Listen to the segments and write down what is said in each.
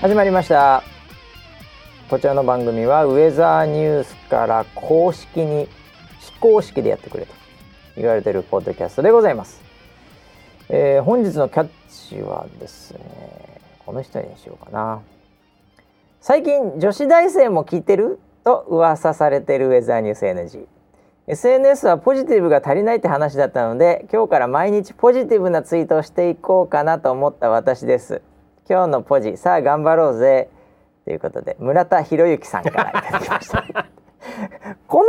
始まりました。こちらの番組はウェザーニュースから公式に非公式でやってくれと言われているポッドキャストでございます。本日のキャッチはですね、この人にしようかな。最近女子大生も聞いてると噂されているウェザーニュース NG。 SNS はポジティブが足りないって話だったので、今日から毎日ポジティブなツイートをしていこうかなと思った私です。今日のポジ、さあ頑張ろうぜということで、村田博之さんからいただきました。こ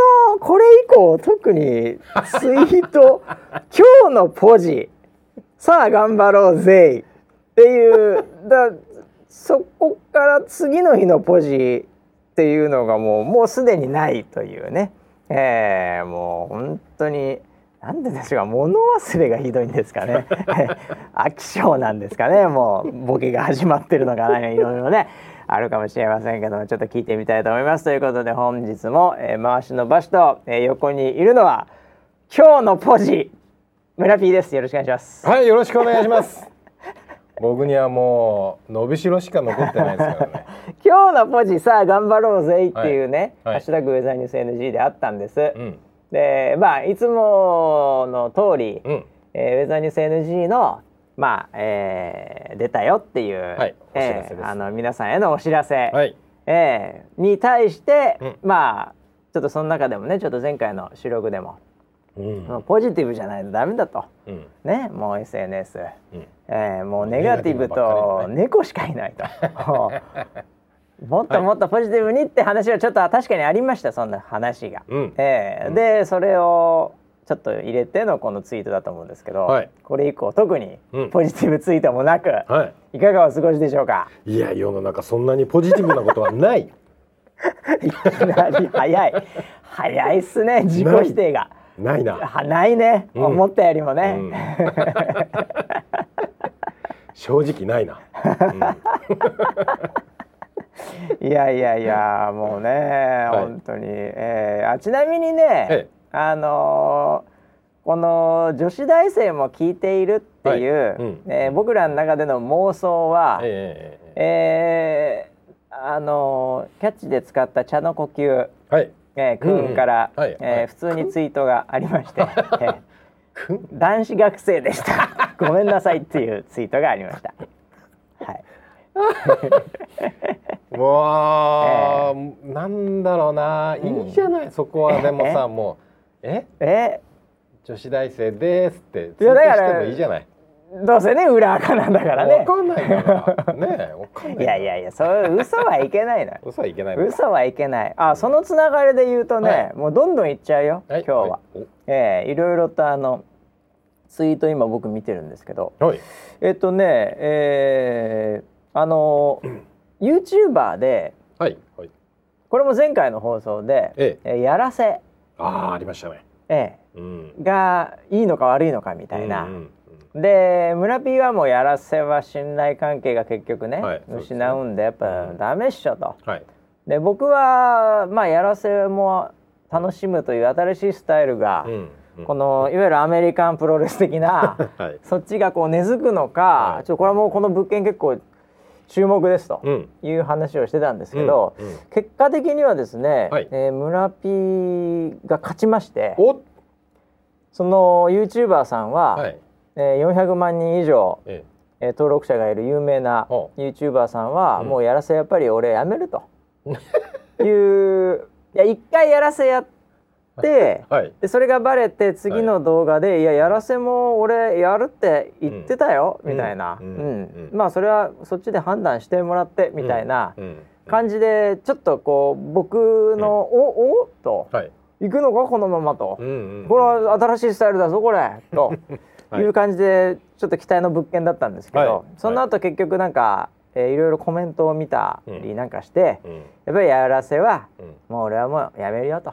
れ以降特にツイート今日のポジさあ頑張ろうぜっていうそこから次の日のポジっていうのがもうすでにないというね、もう本当になんでですか、物忘れがひどいんですかね。飽き性なんですかね。もうボケが始まってるのかね、いろいろねあるかもしれませんけども、ちょっと聞いてみたいと思います。ということで本日も、回しの場所と、横にいるのは今日のポジ村 P です。よろしくお願いします。はい、よろしくお願いします。僕にはもう伸びしろしか残ってないですからね。今日のポジさあ頑張ろうぜっていうね、はいはい、ハッシュタグウェザーニュース NG であったんです、うん。でいつもの通り、うん、ウェザーニュース NG の、出たよっていう、はい、お知らせです。皆さんへのお知らせ、はい、に対して、うん、ちょっとその中でもね、ちょっと前回の収録でも、うん、ポジティブじゃないとダメだと、うん、ね、もう SNS、うん、もうネガティブと猫しかいないと。もっともっとポジティブにって話はちょっと確かにありました。そんな話が、うん、でそれをちょっと入れてのこのツイートだと思うんですけど、はい、これ以降特にポジティブツイートもなく、はい、いかがお過ごしでしょうか。いや、世の中そんなにポジティブなことはない。いきなり早いっすね、自己否定がないね、うん、思ったよりもね、うん。正直ないな、うん。いやもうね、はい、本当に、ちなみにね、この女子大生も聞いているっていう、はい、うん、僕らの中での妄想は、キャッチで使った茶の呼吸、はい、君から、うん、はい、普通にツイートがありまして、男子学生でした、ごめんなさいっていうツイートがありました。はい。もう、なんだろうな、いいじゃない、うん、そこはでもさ、もう女子大生ですってツイートしてもいいじゃない。どうせね、裏垢なんだからね、わかんないからね、わかんない。いやそう嘘はいけないの。嘘はいけない。あ、そのつながりで言うとね、はい、もうどんどんいっちゃうよ、はい、今日は、はい、いろいろとツイート今僕見てるんですけど、はい、YouTuber で、はいはい、これも前回の放送で、やらせ、ありましたね、うん、がいいのか悪いのかみたいな、うんうん、で村 P はもうやらせは信頼関係が結局ね、はい、失うんでやっぱダメっしょと、うん、はい、で僕はやらせも楽しむという新しいスタイルが、うん、このいわゆるアメリカンプロレス的な、はい、そっちがこう根付くのか、はい、これはもうこの物件結構注目ですという話をしてたんですけど、うんうんうん、結果的にはですね、はい、村 P が勝ちまして、おその YouTuber さんは、はい、400万人以上、登録者がいる有名な YouTuber さんは、うん、もうやらせやっぱり俺やめるという一回やらせやってで、はい、でそれがバレて次の動画で、はい、いややらせも俺やるって言ってたよ、うん、みたいな、うんうん、それはそっちで判断してもらってみたいな感じで、ちょっとこう僕のおと、はい、行くのかこのままと、うんうん、これは新しいスタイルだぞこれという感じで、ちょっと期待の物件だったんですけど、はい、その後結局なんかいろいろコメントを見たりなんかして、うん、やっぱりやらせは、うん、もう俺はもうやめるよと。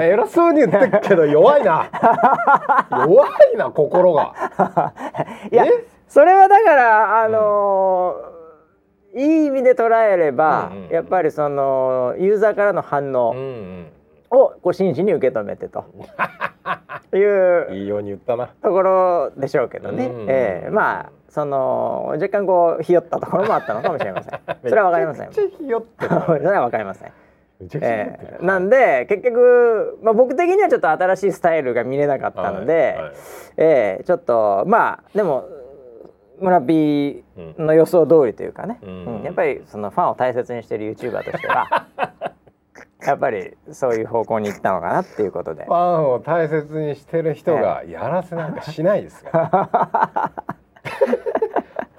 偉そうに言ってるけど弱いな。弱いな、心が。いや、それはだからいい意味で捉えれば、うんうんうん、やっぱりそのユーザーからの反応をこう真摯に受け止めてと。いいように言ったなところでしょうけどね、うんうん、その若干こうひよったところもあったのかもしれません。それはわかりません。めちゃひよってそれはわかりません。なんで結局、まあ、僕的にはちょっと新しいスタイルが見れなかったので、はいはい、ちょっとまあでも村 B の予想通りというかね、うんうん、やっぱりそのファンを大切にしている YouTuber としてはやっぱりそういう方向に行ったのかなっていうことでファンを大切にしてる人がやらせなんかしないですから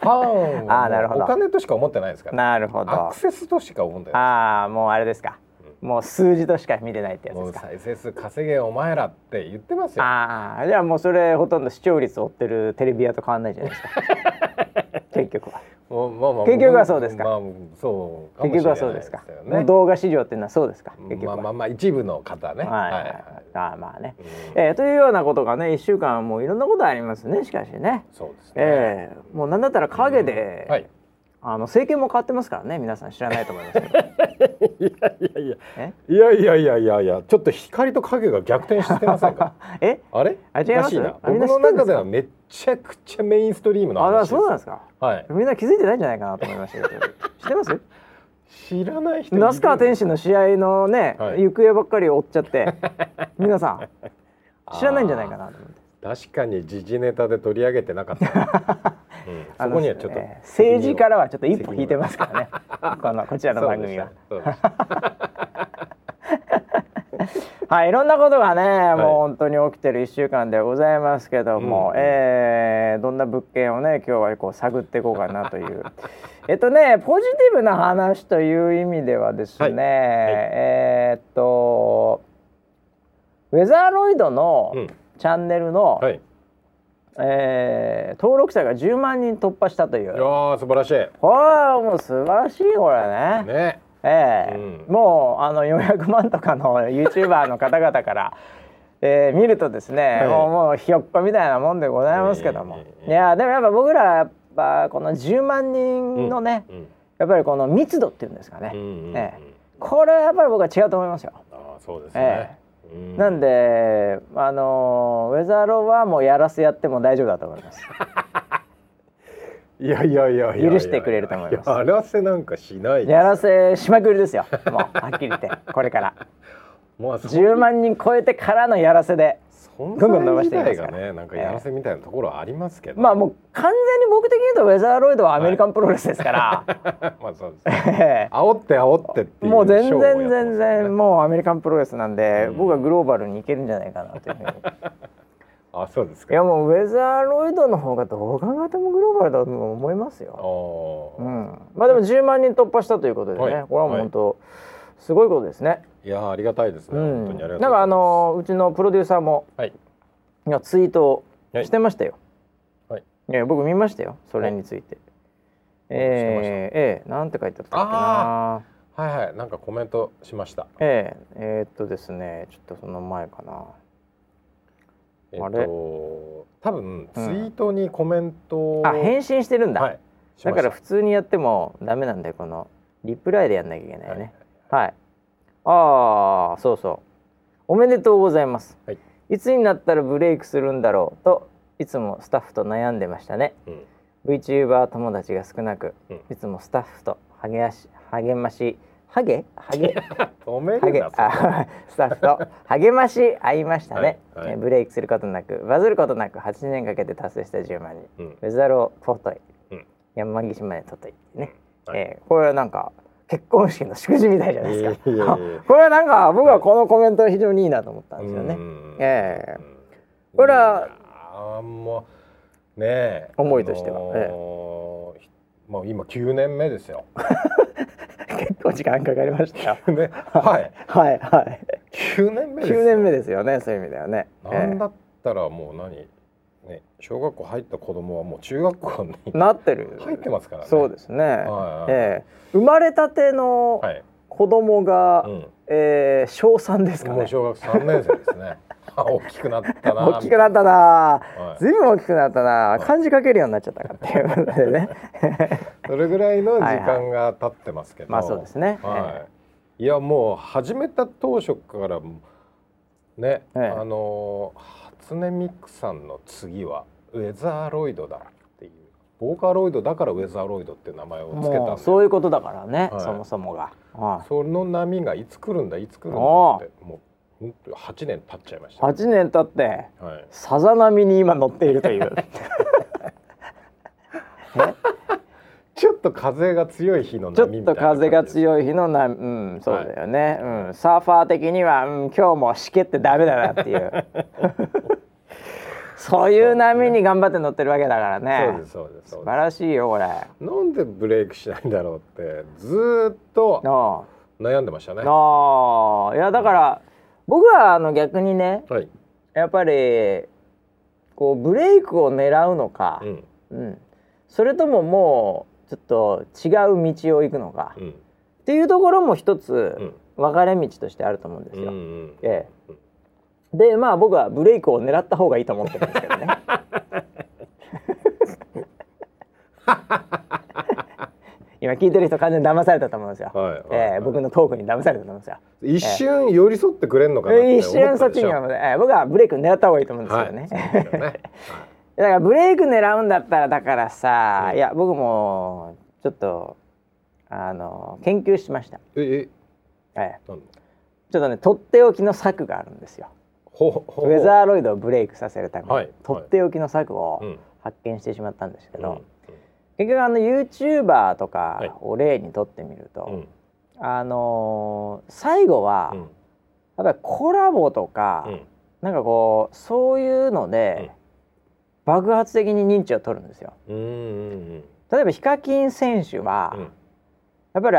ファンをお金としか思ってないですから。なるほど、アクセスとしか思ってないですから。ああ、もうあれですか、うん、もう数字としか見れないってやつですか。もう再生数稼げお前らって言ってますよ。ああ、じゃあもうそれほとんど視聴率を追ってるテレビ屋と変わんないじゃないですか結局はまあ、結局はそうですか。まあ、そうかもしれないですよね。結局はそうですか。動画市場っていうのはそうですか。結局はまあ一部の方ね。はいはいはい、あまあね、うん、というようなことがね、1週間もういろんなことありますね。しかしね。そうですね。もうなんだったら陰で、うん、はい、政権も変わってますからね。皆さん知らないと思いますけど。いやちょっと光と影が逆転してませんか。え？あれ？違います。僕の中ではめっちゃくちゃメインストリームの話です。あ、そうなんですか。はい。みんな気づいてないんじゃないかなと思いましたけど。知ってます？知らない人いる。那須川天心の試合のね、はい、行方ばっかり追っちゃって、皆さん知らないんじゃないかなと思って。確かに時事ネタで取り上げてなかった、うん、そこにはちょっと、政治からはちょっと一歩引いてますからねこちらの番組ははい、いろんなことがね、もう本当に起きてる1週間でございますけども、はい、どんな物件をね、今日はこう探っていこうかなというポジティブな話という意味ではですね、はいはい、ウェザーロイドの、うん、チャンネルの、はい、登録者が10万人突破したという。いやー、素晴らしい。はー、もう素晴らしいこれね。ね、うん、もう400万とかの YouTuber の方々から、見るとですね、はい、もうひよっこみたいなもんでございますけども、いやでもやっぱ僕らやっぱこの10万人のね、うん、やっぱりこの密度っていうんですかね、うん、これはやっぱり僕は違うと思いますよ。あ、そうですね、うん、なんでウェザーローはもうやらせやっても大丈夫だと思いますいや許してくれると思います。やらせなんかしないです。やらせしまくりですよもうはっきり言ってこれからもう10万人超えてからのやらせでどんどん伸ばしていきますから。なんかやらせみたいなところはありますけど、まあもう完全に僕的に言うとウェザーロイドはアメリカンプロレスですから、はい、まあそうですね煽ってっていうもう全然もうアメリカンプロレスなんで、うん、僕はグローバルにいけるんじゃないかなというふうにあ、そうですか。いやもうウェザーロイドの方がどう考えてもグローバルだと思いますよ、うん、まあでも10万人突破したということでね、はい、これはもう本当、はい、すごいことですね。いや、ありがたいですね、うん、本当にありがたい。なんかうちのプロデューサーも、はい、ツイートをしてましたよ、はいはい、いや僕見ましたよそれについて、はい、なんて書いてあったっけな。はいはい、なんかコメントしました。ですね、ちょっとその前かな、多分ツイートにコメント、うん、あ、返信してるんだ、はい、だから普通にやってもダメなんでこのリプライでやんなきゃいけないよね、はい、はい、ああ、そうそう、おめでとうございます、はい、いつになったらブレイクするんだろうといつもスタッフと悩んでましたね、うん、VTuber 友達が少なく、うん、いつもスタッフとスタッフと励まし合いましたね、はいはい、ブレイクすることなくバズることなく8年かけて達成した10万人、うん、ウェザローととい、うん、山岸までとといね、はい、これはなんか結婚式の祝辞みたいじゃないですか。これはなんか僕はこのコメント非常にいいなと思ったんですよね。これはもうねえ、思いとしては、もう今9年目ですよ結構時間かかりましたよね、はいはいはい、9年目ですよ。9年目ですよね、そういう意味だよね。なんだったらもうね、小学校入った子供はもう中学校になってる、入ってますからね。そうですね、はいはい、生まれたての子供が、はい、小3ですかね。もう小学3年生ですね大きくなったな、大きくなったな、はい、随分大きくなったな、はい、漢字書けるようになっちゃったかっていうことでねそれぐらいの時間が経ってますけど、はいはい、まあそうですね、はい、いやもう始めた当初からね、初音ミクさんの次はウェザーロイドだっていうボーカロイドだからウェザーロイドって名前をつけたんだ。そういうことだからね、はい、そもそもが、はい、その波がいつ来るんだってもう8年経っちゃいました、ね、8年経って、はい、さざ波に今乗っているというちょっと風が強い日の波みたいな、ちょっと風が強い日の波、うん、そうだよね、はい、うん、サーファー的には、うん、今日もしけってダメだなっていうそういう波に頑張って乗ってるわけだからね。そうですそうですそうです。素晴らしいよこれ。なんでブレイクしないんだろうってずっと悩んでましたね。ああ、いやだから僕は逆にね、はい、やっぱりこうブレイクを狙うのか、うんうん、それとももうちょっと違う道を行くのか、うん、っていうところも一つ分かれ道としてあると思うんですよ、うんうんええ、でまあ僕はブレイクを狙った方がいいと思ってるんですけどね今聞いてる人完全に騙されたと思うんですよ、はいはいはい僕のトークに騙されたと思うんですよ。一瞬寄り添ってくれんのかなって思ったでしょ。一瞬そっちには、僕はブレイク狙った方がいいと思うんですよね、はい、そうですよね、はいだからブレイク狙うんだったらだからさ、いや僕もちょっと研究しました。なんだちょっとねとっておきの策があるんですよ。ウェザーロイドをブレイクさせるために、はい、とっておきの策を発見してしまったんですけど、はいうん、結局YouTuber とかを例にとってみると、はい、最後は、うん、やっぱりコラボとか、うん、なんかこうそういうので、うん爆発的に認知を取るんですよ。うんうんうん、例えばヒカキン選手は、うん、やっぱり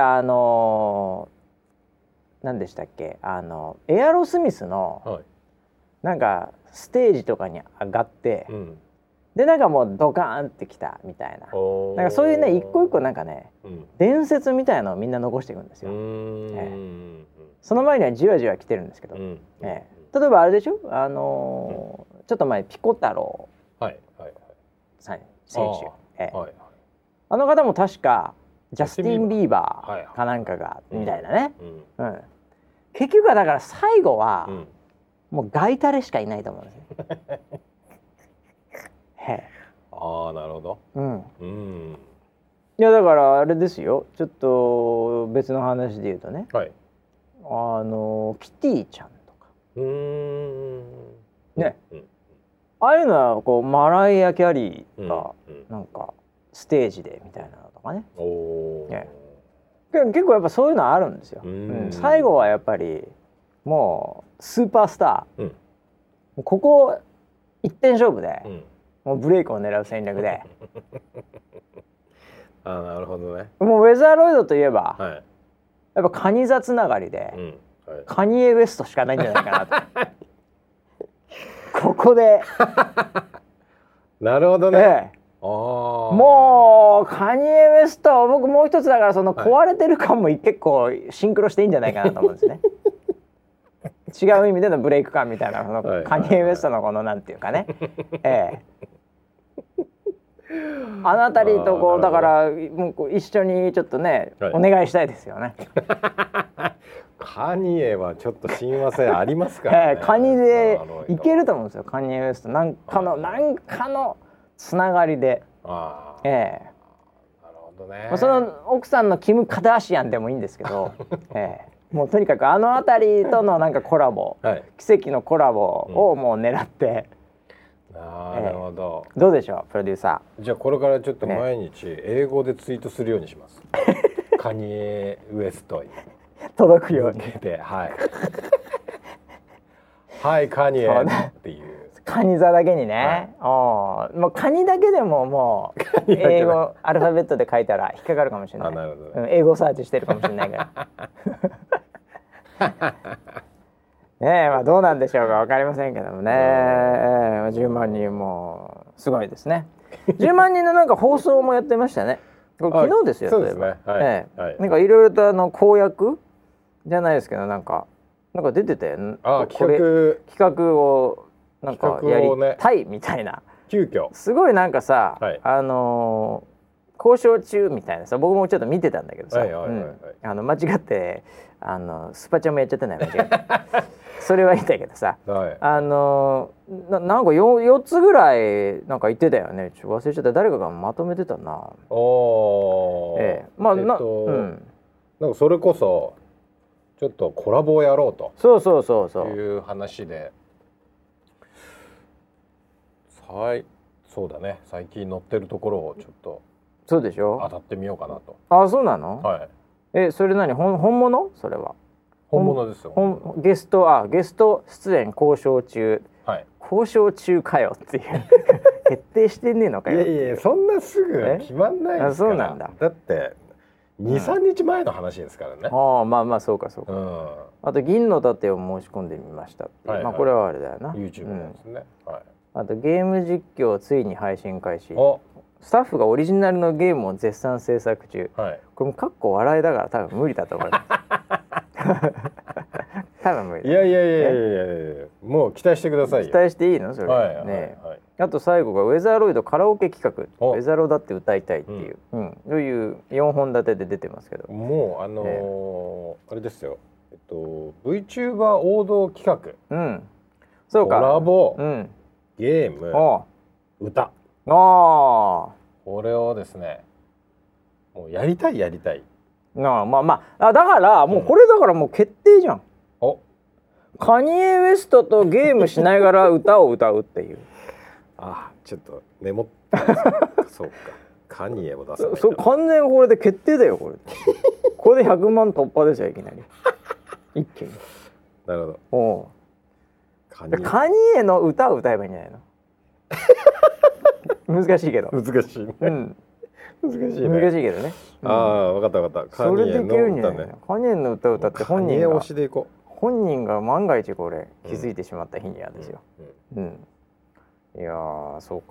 何でしたっけエアロスミスの、はい、なんかステージとかに上がって、うん、でなんかもうドカーンってきたみたいな、なんかそういうね一個一個なんかね、うん、伝説みたいなのをみんな残していくんですよ。その前にはじわじわ来てるんですけど、うん例えばあれでしょうん、ちょっと前ピコ太郎選手、はい、あの方も確かジャスティン・ビーバーかなんかがみたいなね、うんうんうん、結局はだから最後は、うん、もうガイタレしかいないと思うんですねああなるほど、うんうん、いやだからあれですよちょっと別の話で言うとね、はい、キティちゃんとかね、うんああいうのはこうマライア・キャリーがなんかステージでみたいなのとかね、うんうん、結構やっぱそういうのあるんですよ、うん、最後はやっぱりもうスーパースター、うん、ここ一点勝負で、うん、もうブレイクを狙う戦略であなるほどね。もうウェザーロイドといえば、はい、やっぱカニ座つながりで、うんはい、カニエ・ウエストしかないんじゃないかなとここでなるほどね、あもうカニエ・ウエスト僕もう一つだからその壊れてる感も結構シンクロしていいんじゃないかなと思うんですね違う意味でのブレイク感みたいなのの、はい、カニエ・ウエストのこのなんていうかねあの辺りとこうだからもう一緒にちょっとね、はい、お願いしたいですよねカニエはちょっと親和性ありますからねカニでいけると思うんですよ。カニエウエストなんかの、はい、なんかのつながりであ、なるほどね、まあ、その奥さんのキム・カダーシアンでもいいんですけど、もうとにかくあの辺りとのなんかコラボ、はい、奇跡のコラボをもう狙って、うんなるほど、どうでしょうプロデューサー。じゃあこれからちょっと毎日英語でツイートするようにします、ね、カニエウエストに届くようにで、はいはいカニエっていうカニ座だけにね、はい、おもうカニだけでももう英語アルファベットで書いたら引っかかるかもしれない。あなるほど、ね、英語サーチしてるかもしれないからねえ、まあ、どうなんでしょうか分かりませんけどもね、10万人もすごいですね10万人のなんか放送もやってましたねこれ昨日ですよ。そうですね、はいなんかいろいろと公約じゃないですけどなんか出てて企画をなんかやりたいみたいな、ね、急遽すごいなんかさ、はい、交渉中みたいなさ僕もちょっと見てたんだけどさ、はいはいはいはい、間違ってスパチャもやっちゃってない間違ってそれはいいんだけどさ、はい、なんか 4つぐらいなんか言ってたよね。ちょっと忘れちゃった。誰かがまとめてたな。ああ、まあうん、なんかそれこそちょっとコラボをやろうと、そういう話で、そうだね、最近乗ってるところをちょっと、そうでしょ、当たってみようかなと。あ、そうなの。はい。それ何、本物？それは。本物ですよ。ゲスト出演交渉中。はい。交渉中かよっていう決定してねえのかよ。いやいや、そんなすぐ決まんないですから。あ、そうなんだ。だって。2,3 日前の話ですからね。ああ、まあそうか、うん、あと銀の盾を申し込んでみましたって、はいはい、まあこれはあれだよな、 YouTube なんですね、うん、はい。あとゲーム実況ついに配信開始、スタッフがオリジナルのゲームを絶賛制作中、はい、これもかっこ笑いだから多分無理だと思います多分無理。いや、もう期待してくださいよ。期待していいのそれ、はいはいはい、ね、あと最後がウェザーロイドカラオケ企画、ウェザーローだって歌いたいっていう、うん、という4本立てで出てますけど、もうあれですよ、VTuber 王道企画、うん、そうか、コラボ、うん、ゲーム、歌、これをですね、もうやりたい。まあだからもうこれだからもう決定じゃん。カニエ・ウエストとゲームしながら歌を歌うっていうあ、ちょっとメモってそうか、カニエを出さないと。完全これで決定だよこれこれで100万突破ですよ、いきなり一気に。なるほど。おう、カニエの歌を歌えばいいんじゃないの難しいけど。難しいね、うん、難しいけどね、うん、ああ、分かった。カニエの歌ね。それでいけるんじゃないの。カニエの歌を歌って本人が万が一これ気づいてしまった日にはですよ、うんうんうん、いやー、そう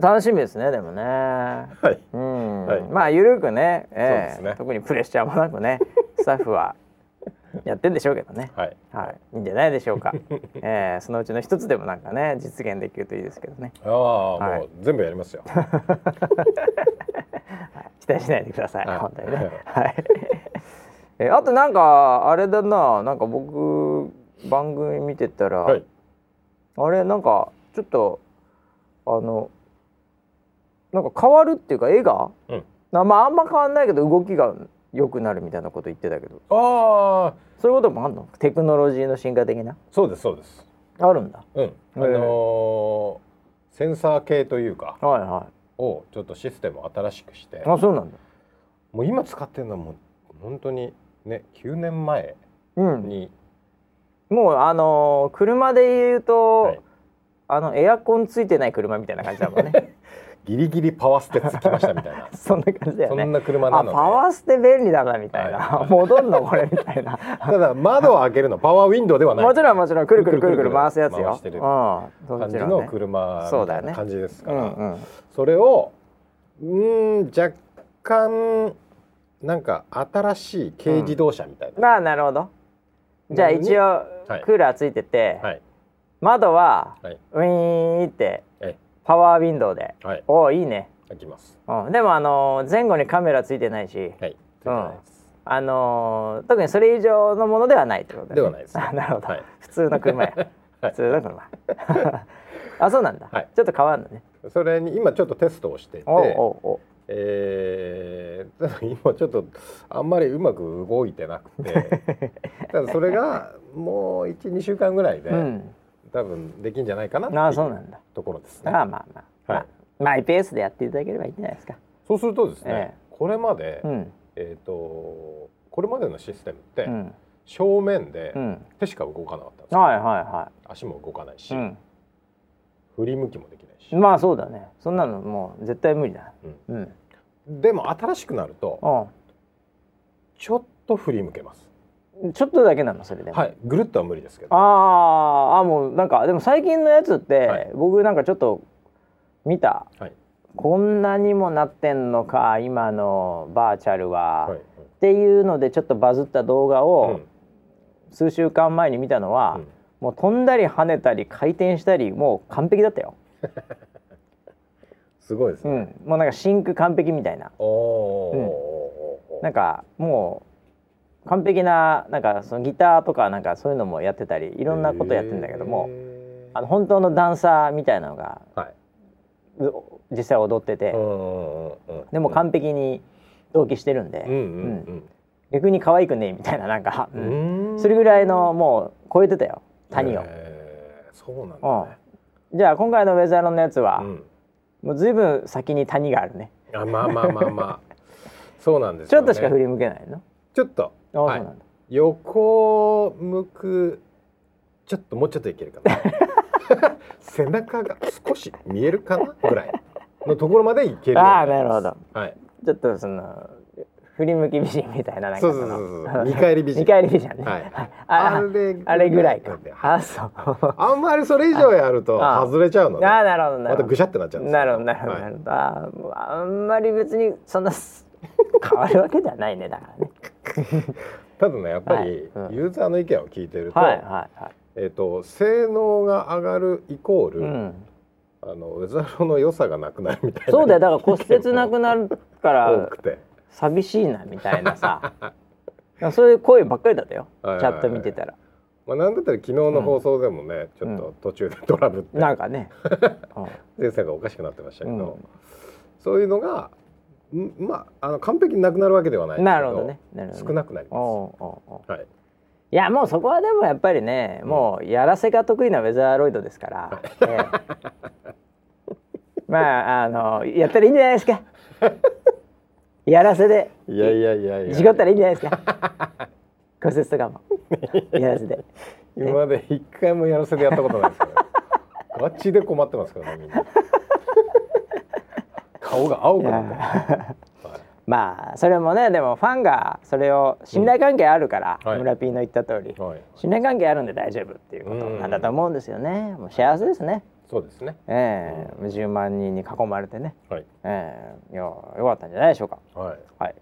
か楽しみですね、でもね、はい、うん、はい、まあゆるく ね、そうですね、特にプレッシャーもなくねスタッフはやってんでしょうけどねはい、はい、いいんじゃないでしょうかそのうちの一つでもなんかね実現できるといいですけどね。ああ、はい、もう全部やりますよ期待しないでください、はい、本当にね、はいあとなんかあれだな、なんか僕番組見てたら、はい、あれなんかちょっとなんか変わるっていうか絵が、うん、まああんま変わんないけど動きが良くなるみたいなこと言ってたけど、ああ、そういうこともあるの？テクノロジーの進化的な。そうです。あるんだ。うん。センサー系というか、はいはい、をちょっとシステムを新しくして。あ、そうなんだ。もう今使ってるのはもう本当に。ね、9年前に、うん、もう車で言うと、はい、エアコンついてない車みたいな感じだもんねギリギリパワーステつきましたみたいなそんな感じだよね。そんな車なので、パワーステ便利だなみたいな、はい、戻んのこれみたいなただ窓を開けるのパワーウィンドウではない、もちろんくるくる回すやつよ、回してる感じの車の感じですから、うんうん、それを若干なんか新しい軽自動車みたいな、うん、まあなるほど。じゃあ一応クーラーついてて、はい、窓はウィーンってパワーウィンドウで、はい、おおいいね、開きます、うん、でも前後にカメラついてないし、はい、うん、特にそれ以上のものではないってこと、ね、ではないです、ね、なるほど、はい、普通の車や普通の車あ、そうなんだ、はい、ちょっと変わるのね。それに今ちょっとテストをしていて、今ちょっとあんまりうまく動いてなくてただそれがもう 1,2 週間ぐらいで、うん、多分できるんじゃないかなっていうところですね。マイペースでやっていただければいいんじゃないですか。そうするとですね、これまでのシステムって、うん、正面で手しか動かなかったんですよ、はいはいはい、足も動かないし、うん、振り向きもできない。まあそうだね、そんなのもう絶対無理だ、うんうん、でも新しくなるとちょっと振り向けます。ちょっとだけなのそれでも、はい、ぐるっとは無理ですけど。ああ、もうなんかでも最近のやつって、はい、僕なんかちょっと見た、はい、こんなにもなってんのか今のバーチャルは、はい、っていうのでちょっとバズった動画を数週間前に見たのは、うん、もう飛んだり跳ねたり回転したりもう完璧だったよすごいですね、うん、もうなんかシンク完璧みたいな、うん、なんかもう完璧な、なんかそのギターとかなんかそういうのもやってたりいろんなことやってんだけども、本当のダンサーみたいなのが、はい、実際踊ってて、でも完璧に同期してるんで、うんうんうん、逆に可愛くねみたいな、なんか、うん、それぐらいのもう超えてたよ谷を。そうなんだね。じゃあ今回のウェザーロンのやつは、うん、もう随分先に谷があるね。あ、まあまあまあまあそうなんですよね。ちょっとしか振り向けないの。ちょっと、はい、横向く、ちょっともうちょっといけるかな背中が少し見えるかなぐらいのところまでいける。ああ、なるほど、はい、ちょっとその振り向き美人みたいな、なんかそのそう見返り美人ね、はい、あれぐらいか。あ、そうあんまりそれ以上やると外れちゃうので、あ、なるほど、またぐしゃってなっちゃうんです。なるほどなるほど、なるほど、はい、あんまり別にそんな変わるわけではないね、だからねただね、やっぱりユーザーの意見を聞いてると、はいはいはい、性能が上がるイコール、うん、ウェザーロの良さがなくなるみたいな。そうだよ、だから骨折なくなるから寂しいなみたいなさそういう声ばっかりだったよ、はいはいはい、チャット見てたら、まあ、なんだったら昨日の放送でもね、うん、ちょっと途中でトラブってなんかね前世がおかしくなってましたけど、うん、そういうのがまあ、完璧になくなるわけではないですけど、なるほどね、なるほどね、少なくなります。はい、いやもうそこはでもやっぱりね、うん、もうやらせが得意なウェザーロイドですから、まあやったらいいんじゃないですかやらせで事故ったらいいんじゃないですか骨折とかもやらせで、ね、今まで一回もやらせでやったことないですからガチで困ってますからね、みんな顔が青くなる、はい、まあそれもね、でもファンがそれを信頼関係あるから、うん、はい、村 P の言った通り、はい、信頼関係あるんで大丈夫っていうことなんだと思うんですよね。もう幸せですね。そうですね、10万人に囲まれてね、はい、よかったんじゃないでしょうか、はいはい、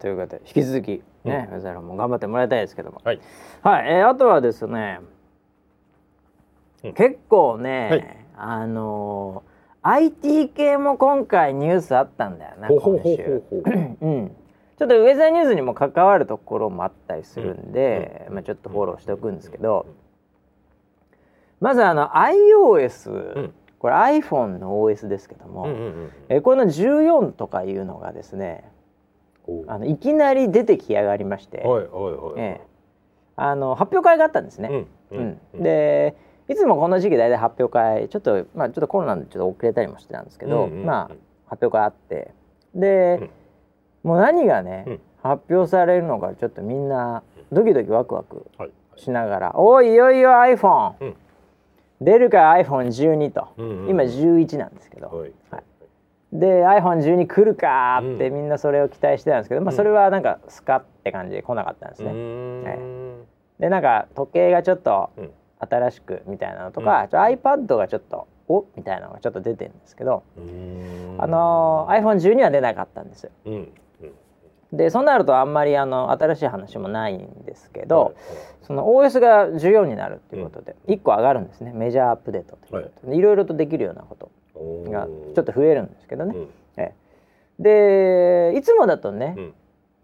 ということで引き続きね、ウェザーロンも頑張ってもらいたいですけども、はい、はい、あとはですね、うん、結構ね、はい、IT 系も今回ニュースあったんだよな、今週うん、ちょっとウェザーニュースにも関わるところもあったりするんで、まあ、ちょっとフォローしておくんですけど、まずiOS、うん、これ iPhone の OS ですけども、この14とかいうのがですね、いきなり出てきやがりまして、発表会があったんですね、うんうんうん、でいつもこの時期大体発表会ちょっとコロナでちょっと遅れたりもしてたんですけど、うんうんうん、まあ発表会あってで、うん、もう何がね、うん、発表されるのかちょっとみんなドキドキワクワクしながら、はいはい、おいよいよ iPhone、うん、出るか iPhone12 と、うんうんうん、今11なんですけど、はいはい、で iPhone12 来るかってみんなそれを期待してたんですけど、うん、まあ、それはなんかスカって感じで来なかったんですね、うん、でなんか時計がちょっと、うん、新しくみたいなのとか、うん、iPad がちょっとおみたいなのがちょっと出てるんですけど、iPhone12 は出なかったんですよ、うんうん、でそうなるとあんまり新しい話もないんですけど、うん、その OS が14になるっていうことで、うん、1個上がるんですね、メジャーアップデートということで、いろいろとできるようなことがちょっと増えるんですけどね、うん、でいつもだとね、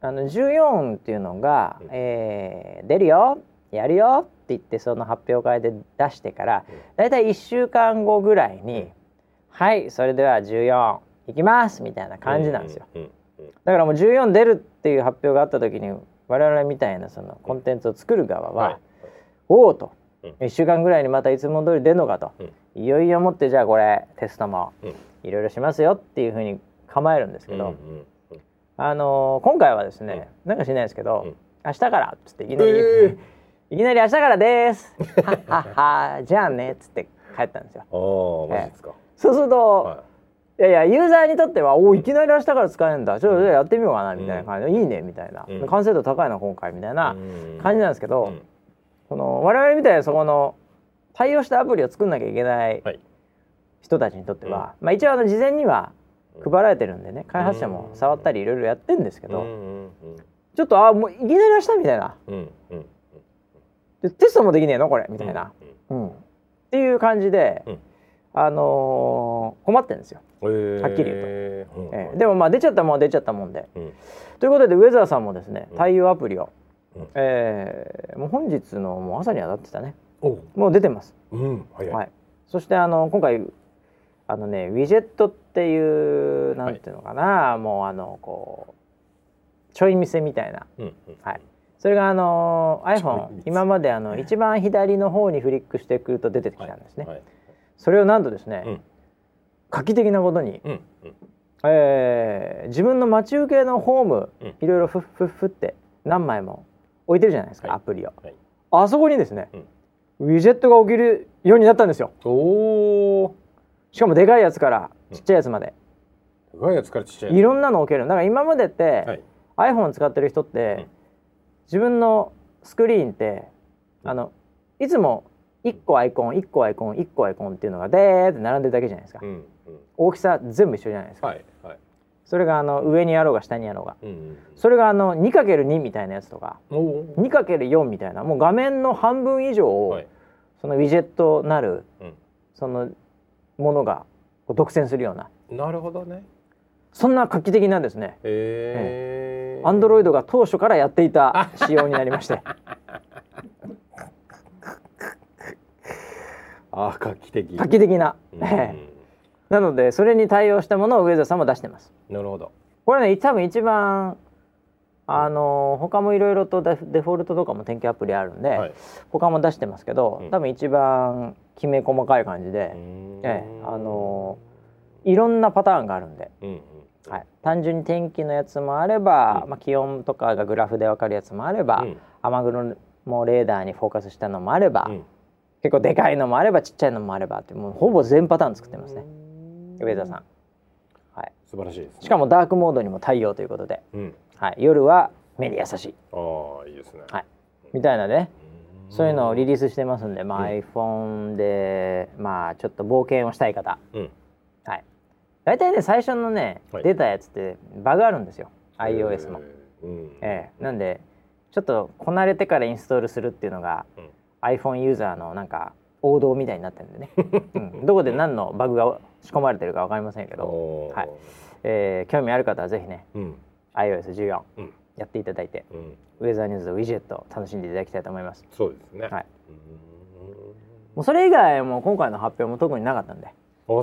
うん、14っていうのが、うん、出るよやるよって言ってその発表会で出してからだいたい1週間後ぐらいに、うん、はい、それでは14いきますみたいな感じなんですよ、うんうんうんうん、だからもう14出るっていう発表があった時に我々みたいなそのコンテンツを作る側は、はい、おおと、うん、1週間ぐらいにまたいつも通り出るのかと、うん、いよいよもってじゃあこれテストもいろいろしますよっていう風に構えるんですけど、うんうんうん、今回はですね、うん、なんかしないですけど、うん、明日からっつっていきなり、いきなり明日からですはははじゃあねっつって帰ったんですよ。ああ、マジですか。そうすると、はい、いやいやユーザーにとってはおいきなり明日から使えるんだ、ちょっとじゃあやってみようかなみたいな感じで、うん、いいねみたいな、うん、完成度高いな今回みたいな感じなんですけど、うん、この我々みたいなそこの対応したアプリを作んなきゃいけない人たちにとっては、はい、まあ、一応事前には配られてるんでね、開発者も触ったりいろいろやってるんですけど、うん、ちょっとあもういきなり明日みたいな、うんうん、でテストもできねえのこれみたいな、うんうん、っていう感じで、うん、困ってるんですよ、はっきり言うと、でもまあ出ちゃったもんで、うん、ということでウェザーさんもですね、対応アプリをうん、もう本日のもう朝にはなってたね。もう出てます。うん、早い。はい。そして今回ウィジェットっていうなんていうのかな、はい、もうこうちょい店みたいな、うんうんうん、はい。それがiPhone 今まで一番左の方にフリックしてくると出てきたんですね、はいはい、それをなんとですね、うん、画期的なことに、うんうん、自分の待ち受けのホーム、うん、いろいろふって何枚も置いてるじゃないですか、はい、アプリを、はい、あそこにですね、うん、ウィジェットが起きるようになったんですよ。おー、しかもでかいやつからちっちゃいやつまで、うん、でかいやつからちっちゃいやつ、いろんなの置ける。だから今までって、はい、iPhone 使ってる人って、うん、自分のスクリーンっていつも1個アイコン1個アイコン1個アイコンっていうのがでーって並んでるだけじゃないですか、うんうん、大きさ全部一緒じゃないですか、はいはい、それが上にあろうが下にあろうが、うんうん、それが2×2 みたいなやつとか 2×4 みたいな、もう画面の半分以上を、はい、そのウィジェットなる、うん、そのものが独占するような。なるほどね。そんな画期的なんですね。アンドロイドが当初からやっていた仕様になりましてあ、画期的な、うん、なのでそれに対応したものをウェザーさんも出してます。なるほど。これね、多分一番他もいろいろとデフォルトとかも典型アプリあるんで、はい、他も出してますけど、多分一番きめ細かい感じで、いろんなパターンがあるんで、うんうんはい、単純に天気のやつもあれば、うんまあ、気温とかがグラフで分かるやつもあれば、うん、雨雲もレーダーにフォーカスしたのもあれば、うん、結構でかいのもあればちっちゃいのもあればって、もうほぼ全パターン作ってますね、ウェザーさん、はい、素晴らしいですね。しかもダークモードにも対応ということで、うんはい、夜は目に優しい、ああいいですね、はい、みたいなね、そういうのをリリースしてますんで、まあ、iPhone で、まあ、ちょっと冒険をしたい方、うんはい、大体ね最初のね、はい、出たやつってバグあるんですよ、 iOS も、うんなんでちょっとこなれてからインストールするっていうのが、うん、iPhone ユーザーのなんか王道みたいになってるんでね、うん、どこで何のバグが仕込まれてるか分かりませんけど、はい興味ある方はぜひね、うん、iOS14、うん、やっていただいて、うん、ウェザーニューズのウィジェットを楽しんでいただきたいと思います。そうですね、はい、もうそれ以外も今回の発表も特になかったんで。あ、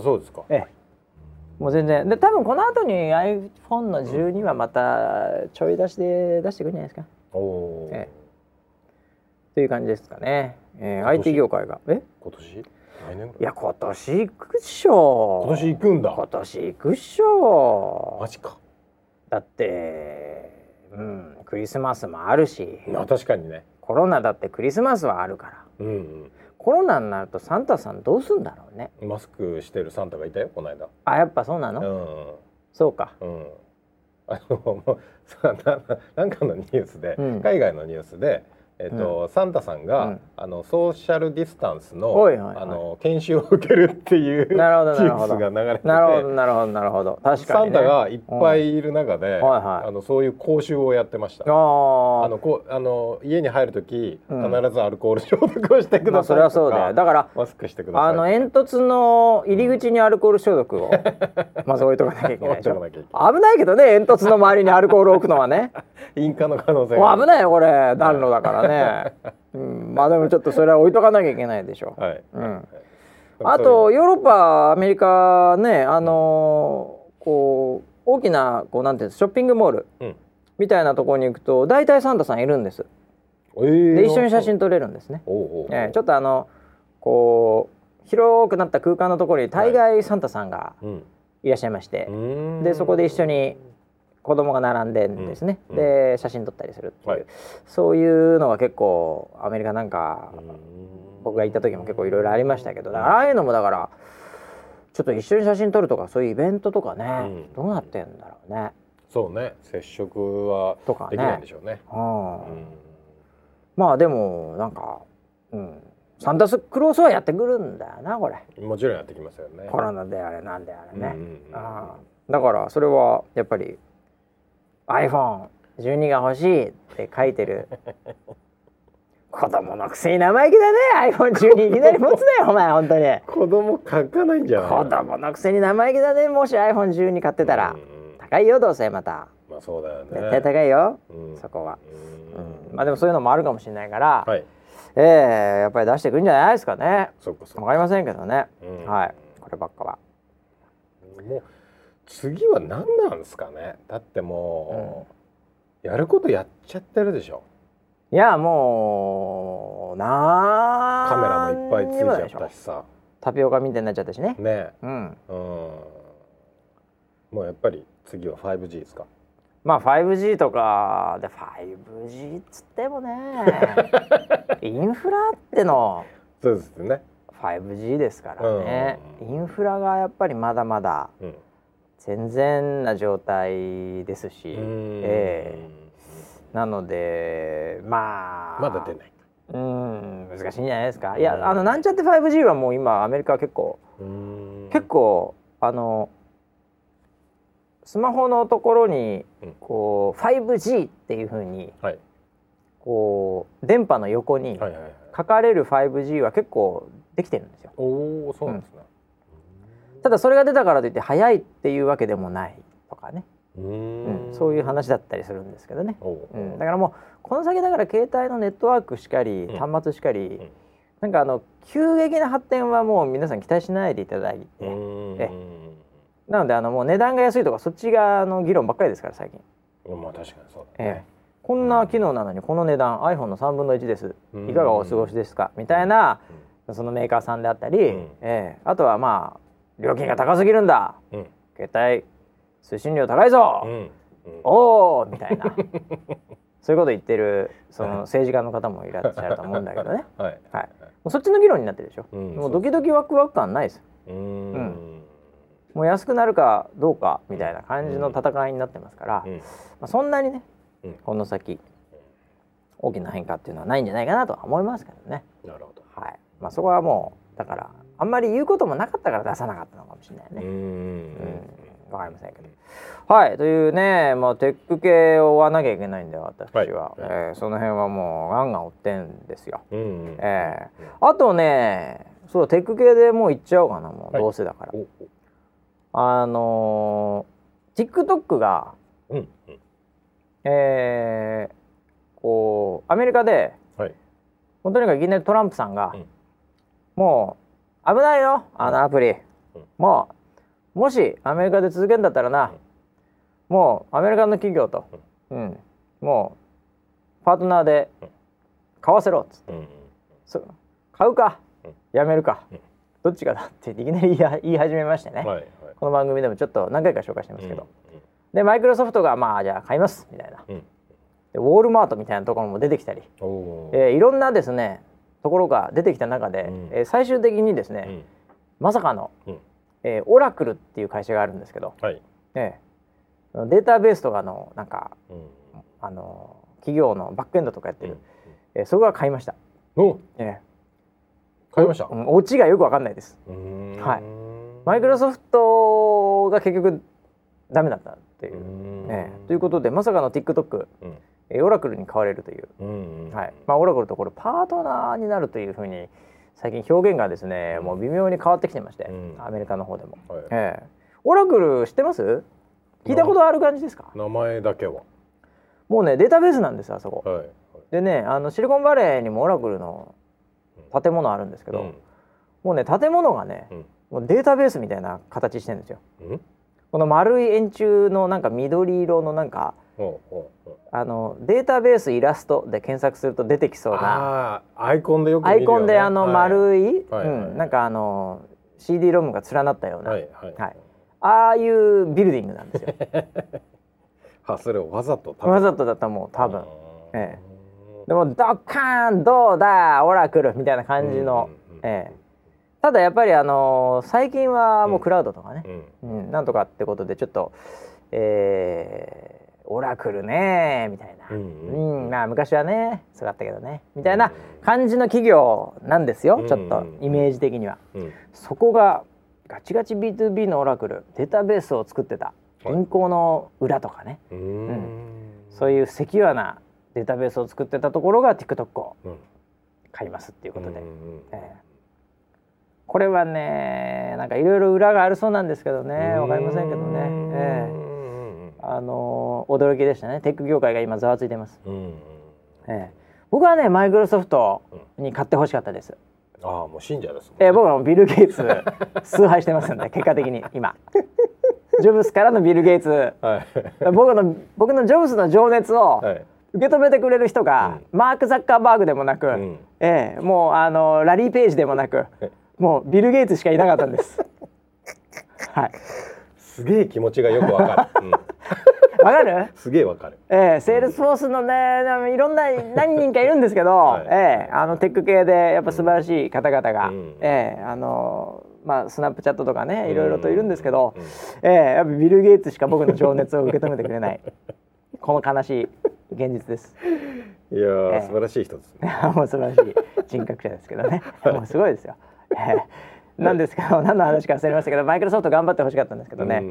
そうですか。もう全然で、多分この後に iPhone の12はまたちょい出しで出してくるんじゃないですか。おという感じですかね、IT 業界が今年来年ぐらい、いや今年行くっしょ。今年行くんだ。今年行くっしょ。マジか。だって、うん、クリスマスもあるし、確かにね、コロナだってクリスマスはあるから、うんうん、コロナになるとサンタさんどうすんだろうね。マスクしてるサンタがいたよこの間。あ、やっぱそうなの、うん、そうか、うん、もうなんかのニュースで、うん、海外のニュースで、うん、サンタさんが、うん、ソーシャルディスタンスの、はいはいはい、研修を受けるっていうニュースが流れてて、なるほど確かに、ね、サンタがいっぱいいる中で、うんはいはい、そういう講習をやってました。家に入るとき必ずアルコール消毒をしてくださいとか、まあ、それはそうだよ。だからマスクしてください、煙突の入り口にアルコール消毒をまず置いとかなきゃいけないでしょ危ないけどね、煙突の周りにアルコールを置くのはね引火の可能性が危ないよこれ、暖炉だからねうん、まあでもちょっとそれは置いとかなきゃいけないでしょ、はいうん、あとヨーロッパアメリカね、こう大きなこうなんていうショッピングモール、うん、みたいなところに行くと大体サンタさんいるんです、で一緒に写真撮れるんですね。おう、ちょっとこう広くなった空間のところに大概サンタさんがいらっしゃいまして、はい、でそこで一緒に子供が並んでんですね、うん、で写真撮ったりするっていう、はい、そういうのが結構アメリカなんか僕が行った時も結構いろいろありましたけど、ああいうのもだからちょっと一緒に写真撮るとかそういうイベントとかね、うん、どうなってんだろうね。そうね、接触はできないんでしょうね、うんうん、まあでもなんか、うん、サンタクロースはやってくるんだよなこれ。もちろんやってきますよね、コロナであれなんであれね、うんうんうん、だからそれはやっぱりiPhone12 が欲しいって書いてる子供のくせに生意気だね。iPhone12 いきなり持つなよお前。本当に子供書かないんじゃない。子供のくせに生意気だね。もし iPhone12 買ってたら高いよどうせまた、まあそうだよね、絶対高いよ、うん、そこは、うん、まあでもそういうのもあるかもしれないから、はい、やっぱり出してくるんじゃないですかね。そうか分かりませんけどね、うん、はい、こればっかはもう次は何なんですかね。だってもう、うん、やることやっちゃってるでしょ。いやもうな、カメラもいっぱいついちゃったしさ、タピオカみたいになっちゃったしね。ね、うん、うん、もうやっぱり次は 5G ですか。まあ 5G とかで 5G っつってもねインフラってのそうですね 5G ですからね、うんうんうん、インフラがやっぱりまだまだ全然な状態ですし、うん、なのでまあまだ出ない、うん、難しいんじゃないですか。いや、なんちゃって 5G はもう今アメリカは結構スマホのところにこう 5G っていう風にこう電波の横に書かれる 5G は結構できてるんですよ。おー、そうなんですね、うん、ただそれが出たからといって早いっていうわけでもないとかね、うん、そういう話だったりするんですけどね、うん、だからもうこの先だから携帯のネットワークしかり端末しかり、うんうん、なんか急激な発展はもう皆さん期待しないでいただいて、なのでもう値段が安いとかそっち側の議論ばっかりですから最近。まあ確かにそうだね、こんな機能なのにこの値段、うん、iPhone の3分の1です、いかがお過ごしですかみたいな、そのメーカーさんであったり、うんあとはまあ料金が高すぎるんだ、うん、携帯推進量高いぞ、うんうん、おーみたいなそういうこと言ってるその政治家の方もいらっしゃると思うんだけどね、はいはい、もうそっちの議論になってるでしょ、うん、もうドキドキワクワク感ないです。うんもう安くなるかどうかみたいな感じの戦いになってますから、うんまあ、そんなにね、うん、この先大きな変化っていうのはないんじゃないかなとは思いますけどね。なるほど、はいまあ、そこはもうだからあんまり言うこともなかったから出さなかったのかもしれないね。うん、わかりませんけど、はいというね、まあ、テック系を追わなきゃいけないんで私は、はいその辺はもうガンガン追ってんですよ、うんうんあとねそうテック系でもういっちゃおうかな、もうどうせだから、はいTikTok が、うんうんこうアメリカで、はい、もうとにかくいきなりトランプさんが、うん、もう危ないよあのアプリ、うん、もしアメリカで続けるんだったらな、うん、もうアメリカの企業と、うんうん、もうパートナーで買わせろっつって、うんうん、買うか、うん、やめるか、うんどっちかだっていきなり言い始めましてね、はいはい、この番組でもちょっと何回か紹介してますけど、うんうん、でマイクロソフトがまあじゃあ買いますみたいな、うん、でウォールマートみたいなところも出てきたり、いろんなですねところが出てきた中で、うん最終的にですね、うん、まさかの、うんOracle っていう会社があるんですけど、はいデータベースとかのなんか、うん、企業のバックエンドとかやってる、うんそこが買いました。買いました。オチがよく分かんないです。はい。マイクロソフトが結局ダメだったっていう。ということでまさかの TikTok、オラクルに買われるという。はい。まあオラクルとこれパートナーになるというふうに最近表現がですね、もう微妙に変わってきてまして、アメリカの方でも。はいオラクル知ってます？聞いたことある感じですか？名前だけは。もうねデータベースなんですあそこ。はいはい、でねシリコンバレーにもオラクルの建物あるんですけど、うん、もうね建物がね、うん、もうデータベースみたいな形してるんですよ、うん、この丸い円柱のなんか緑色のなんか、データベースイラストで検索すると出てきそうなアイコンでよく見るよね。アイコンで丸い、はいうん、なんかCD ロムが連なったような、はいはいはい、ああいうビルディングなんですよはそれをわざとだったもう多分、でもドッカーンどうだオラクルみたいな感じの、ただやっぱり最近はもうクラウドとかね、うんうん、なんとかってことでちょっと、オラクルねみたいな、うんうん、まあ昔はねそうだったけどねみたいな感じの企業なんですよ、ちょっとイメージ的には、うんうん、そこがガチガチ B2B のオラクルデータベースを作ってた銀行の裏とかね、うんうん、そういうセキュアなデータベースを作ってたところが TikTok を買いますっていうことで、これはねなんかいろいろ裏があるそうなんですけどね、わかりませんけどね、驚きでしたね。テック業界が今ざわついてます、うんうん、僕はねマイクロソフトに買ってほしかったです。ああもう信者ですもんね。僕はもうビル・ゲイツ崇拝してますんで結果的に今ジョブスからのビル・ゲイツ、はい、僕のジョブスの情熱を受け止めてくれる人が、うん、マーク・ザッカーバーグでもなく、うんもうラリー・ページでもなくもうビル・ゲイツしかいなかったんです、はい、すげえ気持ちがよくわかる、うんわかる？すげえわかる。セールスフォースのね、いろんな何人かいるんですけど、はいテック系でやっぱ素晴らしい方々が、うんまあスナップチャットとかね、いろいろといるんですけど、うんやっぱビル・ゲイツしか僕の情熱を受け止めてくれない。この悲しい現実です。いやー、素晴らしい人ですね。もう素晴らしい人格者ですけどね。もうすごいですよ。なんですけど、何の話か忘れましたけど、マイクロソフト頑張ってほしかったんですけどね。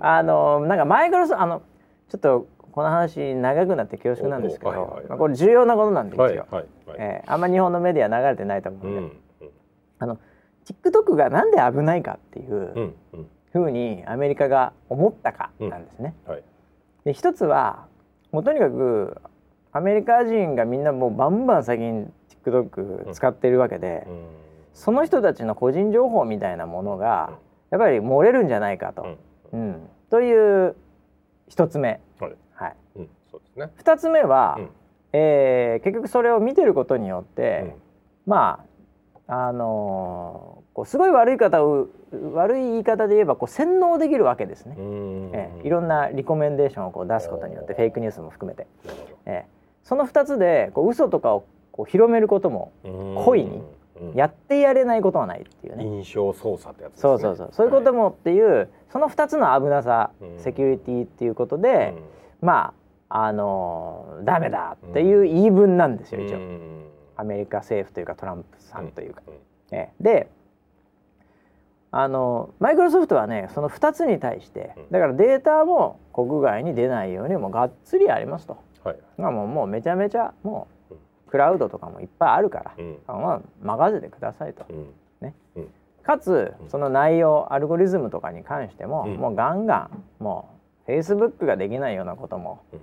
なんかマイクロソフトちょっとこの話長くなって恐縮なんですけど、はいはいはいまあ、これ重要なことなんですよ、はいはいはいあんま日本のメディア流れてないと思うんで、うんうん、TikTok がなんで危ないかっていうふうにアメリカが思ったかなんですね、うんはい、で一つはもうとにかくアメリカ人がみんなもうバンバン最近 TikTok 使ってるわけで、うん、その人たちの個人情報みたいなものがやっぱり漏れるんじゃないかと、うんうん、という一つ目、はいはいうんそうですね、二つ目は、うん結局それを見てることによって、うん、まあこうすごい悪い言い方で言えばこう洗脳できるわけですね、いろんなリコメンデーションをこう出すことによってフェイクニュースも含めて、その二つでこう嘘とかをこう広めることも故意にやってやれないことはないっていうね、印象操作ってやつですね。そういうこともっていう、はい、その2つの危なさ、セキュリティっていうことで、うん、まあダメだっていう言い分なんですよ、うん、一応アメリカ政府というかトランプさんというか、うんでマイクロソフトはねその2つに対してだからデータも国外に出ないようにもうがっつりありますと、はいまあ、もうめちゃめちゃもうクラウドとかもいっぱいあるから、うんまあ、任せてくださいと、うんねうん、かつその内容アルゴリズムとかに関しても、うん、もうガンガンもう Facebook ができないようなことも、うん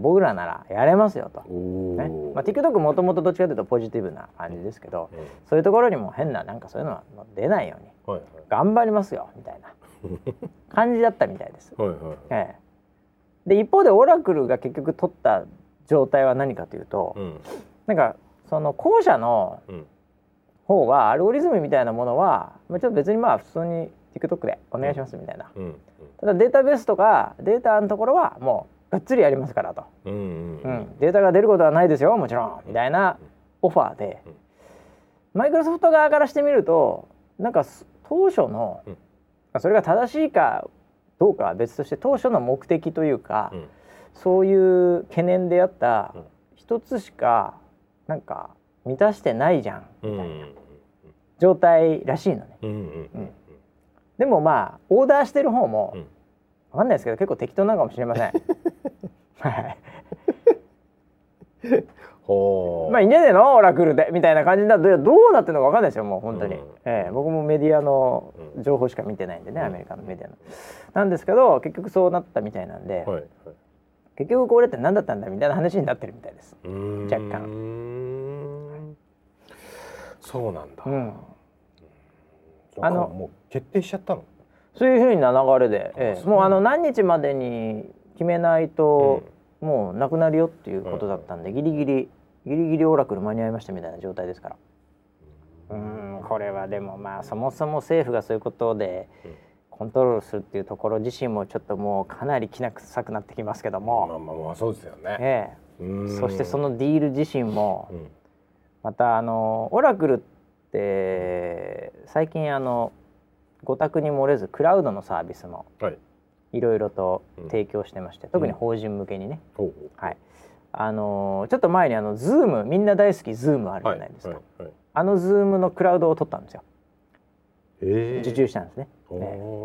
僕らならやれますよと、ねまあ、TikTok もともとどっちかというとポジティブな感じですけど、うんうん、そういうところにも変ななんかそういうのは出ないように、はいはい、頑張りますよみたいな感じだったみたいです、はいはいで一方で Oracle が結局取った状態は何かというと、うんなんかその後者の方はアルゴリズムみたいなものはちょっと別にまあ普通に TikTok でお願いしますみたいな、うんうん、ただデータベースとかデータのところはもうがっつりやりますからと、うんうんうんうん、データが出ることはないですよもちろんみたいなオファーでマイクロソフト側からしてみるとなんか当初のそれが正しいかどうかは別として当初の目的というか、うん、そういう懸念であった一つしかなんか満たしてないじゃんみたいな状態らしいのね、うんうんうん、でもまあオーダーしてる方も、うん、分かんないですけど結構適当なのかもしれませんはいほうまあいいんじゃねえのオラクルでみたいな感じだとどうなってるのか分かんないですよもう本当に、うん僕もメディアの情報しか見てないんでね、うん、アメリカのメディアのなんですけど結局そうなったみたいなんで、はいはい結局これって何だったんだみたいな話になってるみたいです。若干、はい、そうなんだ、うん、もう決定しちゃったのそういう風な流れで、もう何日までに決めないと、うん、もうなくなるよっていうことだったんで、うん、ギリギリオラクル間に合いましたみたいな状態ですから、これはでもまあそもそも政府がそういうことで、うんコントロールするっていうところ自身もちょっともうかなりきな臭くなってきますけども、まあそうですよね、そしてそのディール自身も、うん、またオラクルって最近ご宅に漏れずクラウドのサービスもいろいろと提供してまして、うん、特に法人向けにね、うんはい、ちょっと前にズームみんな大好きズームあるじゃないですか、はいはいはい、ズームのクラウドを取ったんですよ、受注したんですね。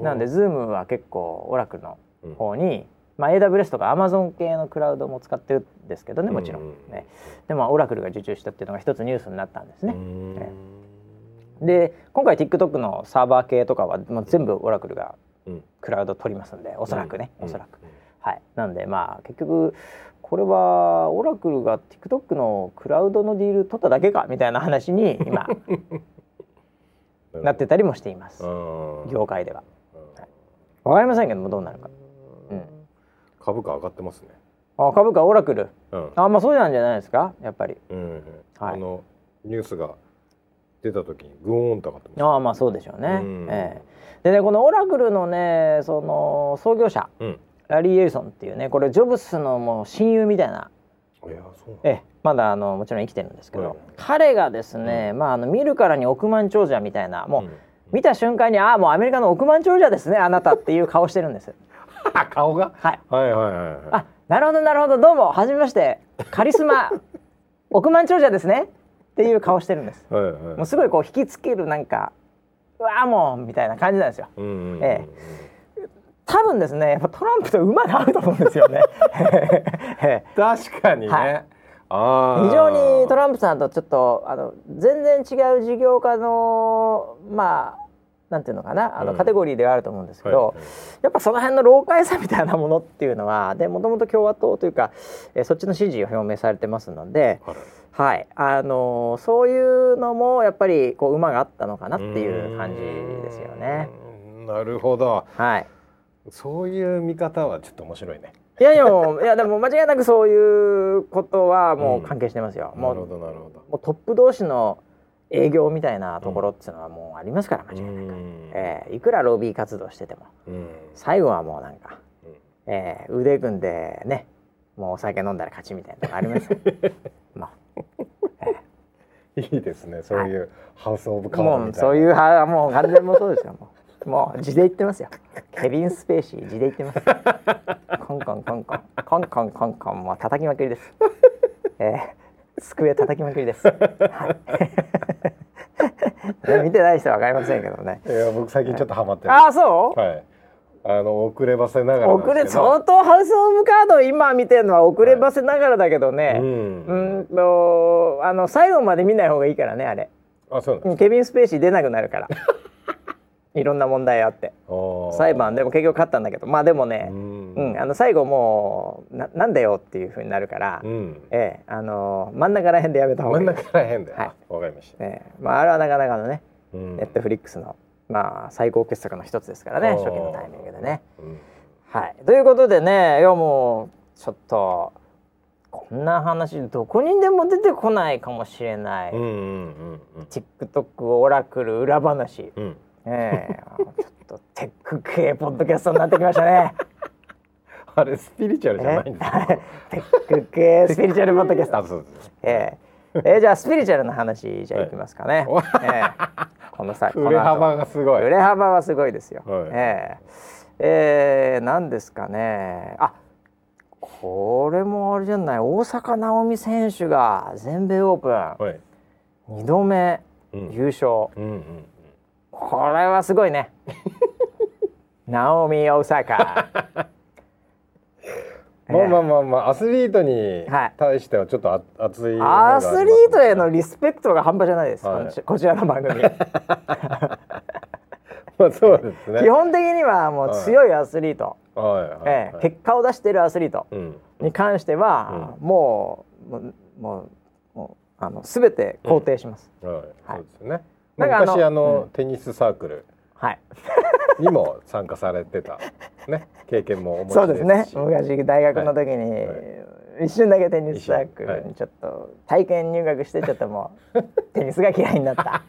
なので Zoom は結構 Oracle の方に、うんまあ、AWS とか Amazon 系のクラウドも使ってるんですけどねもちろん、ねうん、でも Oracle が受注したっていうのが一つニュースになったんですね、うんで今回 TikTok のサーバー系とかはもう全部 Oracle がクラウド取りますんでおそらくね、うん、おそらく、うんはい、なんで、まあ結局これはオラクルが TikTok のクラウドのディール取っただけかみたいな話に今なってたりもしています。業界ではわかりませんけどもどうなるか、うん、株価上がってますね。あ、株価オラクル、うん、あ、まあそうなんじゃないですかやっぱり、うんうん、はい、あのニュースが出た時にグーンと上がってます。ああ、まあそうでしょうね、うん、でね、このオラクルのね、その創業者、うん、ラリー・エルソンっていうね、これジョブスのもう親友みたいな、いや、そうなん、まだあのもちろん生きてるんですけど、彼がですね、うん、まあ、あの見るからに億万長者みたいな、もう、うん、見た瞬間に、ああ、もうアメリカの億万長者ですねあなたっていう顔してるんです顔が、はい、はいはいはいはい、あ、なるほどなるほど、どうもはじめまして、カリスマ億万長者ですねっていう顔してるんです、はいはい、もうすごいこう引きつける、なんかうわもうみたいな感じなんですよ、うんうんうん、多分ですね、やっぱトランプと馬が合うと思うんですよね確かにね、はい、あ、非常にトランプさんとちょっとあの全然違う事業家の、まあなんていうのかな、あのカテゴリーではあると思うんですけど、うん、はいはい、やっぱその辺の老快さみたいなものっていうのは、でもともと共和党というか、そっちの支持を表明されてますので、はい、はい、そういうのもやっぱりこう馬があったのかなっていう感じですよね。なるほど、はい、そういう見方はちょっと面白いね。いやいや、もういや、でも間違いなくそういうことはもう関係してますよ、うん、なるほどなるほど、もうトップ同士の営業みたいなところっていうのはもうありますから、間違いなく、いくらロビー活動してても、うん、最後はもうなんか、うん、腕組んでね、もうお酒飲んだら勝ちみたいなのがあります、まあいいですね、そういうハウスオブカーみたいな、もうそういうもう完全もそうですよもう地で言ってますよ。ケビン・スペーシー地で言ってますコンコンコンコンコンコンコンコン、もう叩きまくりです机叩きまくりです、はい、見てない人は分かりませんけどね。いや、僕最近ちょっとハマってる。あ、そう、はい、あの遅ればせながらなんですけど、相当ハウスオブカード今見てるのは遅ればせながらだけどね、はい、あの最後まで見ない方がいいからね、あれ。あ、そうなんです。ケビン・スペーシー出なくなるからいろんな問題あって裁判でも結局勝ったんだけど、まあでもね、うん、あの最後もう なんだよっていう風になるから、うん、真ん中ら辺でやめた方がいい。真ん中ら辺で、はい、わかりました、まあ、あれはなかなかのね、うん、Netflix の、まあ、最高傑作の一つですからね、初期のタイミングでね、うん、はい、ということでね、いや、もうちょっとこんな話どこにでも出てこないかもしれない、うんうんうん、TikTok オラクル裏話、うん、ちょっとテック系ポッドキャストになってきましたねあれスピリチュアルじゃないんですかテック系スピリチュアルポッドキャスト。あ、そうです、じゃあスピリチュアルの話じゃあいきますかね、この際売れ幅がすごい、売れ幅はすごいですよ、はい、なんですかね、あ、これもあれじゃない、大坂なおみ選手が全米オープン、はい、2度目優勝、うんうんうん、これはすごいねナオミ・オサカまあまあまあまあ、アスリートに対してはちょっと熱い、ね、アスリートへのリスペクトが半端じゃないです、はい、こちらの番組まあそうですね、基本的にはもう強いアスリート、はい、結果を出しているアスリートに関しては、うん、もうあの全て肯定します、うん、はい、はい、そうですよね。昔うん、テニスサークルにも参加されてた、ね、経験もお持ちですし、そうですね、昔大学の時に、はいはい、一瞬だけテニスサークルにちょっと体験入学して、ちょっともうテニスが嫌いになった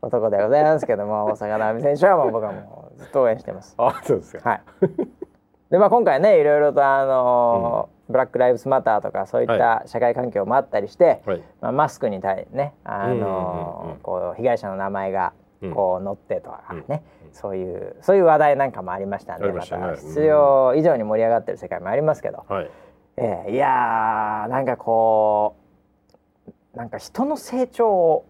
男でございますけども大坂なおみ選手はもう僕はもうずっと応援してます。あ、そうですか、はい。で、まあ、今回ね、いろいろとブラックライブズマターとかそういった社会環境もあったりして、はい、まあ、マスクに対ね、こう被害者の名前がこう載ってとかね、うん、そういう話題なんかもありましたんで、また必要以上に盛り上がってる世界もありますけど、はい、いやー、なんかこう、なんか人の成長を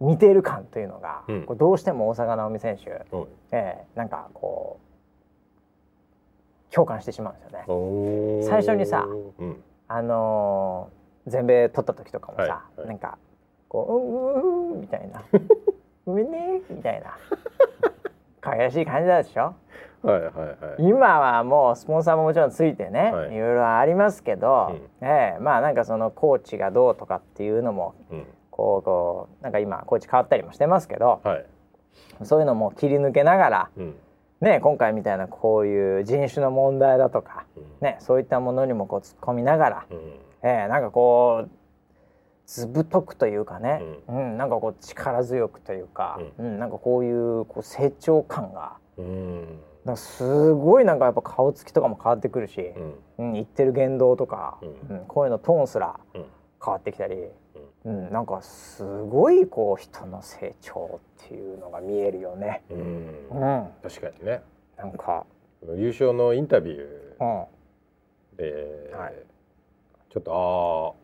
見ている感というのが、うん、どうしても大坂なおみ選手、うん、なんかこう共感してしまうんですよね。最初にさ、うん、全米撮った時とかもさ、はいはい、なんかこう、みたいな、うめねみたいな可愛らしい感じなんでしょ。はいはいはい、今はもうスポンサーももちろんついてね、はい、いろいろありますけど、うんまあなんかそのコーチがどうとかっていうのも、うん、こうなんか今コーチ変わったりもしてますけど、はい、そういうのも切り抜けながら、うんね、今回みたいなこういう人種の問題だとか、うんね、そういったものにもこう突っ込みながら、うんなんかこうずぶとくというかね、うんうん、なんかこう力強くというか、うんうん、なんかこういう、こう成長感が、うん、なんかすごいなんかやっぱ顔つきとかも変わってくるし、うんうん、言ってる言動とか、うんうん、声のトーンすら変わってきたり、うんうん、なんかすごいこう人の成長っていうのが見えるよね、うんうん、確かにね。なんか優勝のインタビューで、うんはい、ちょっと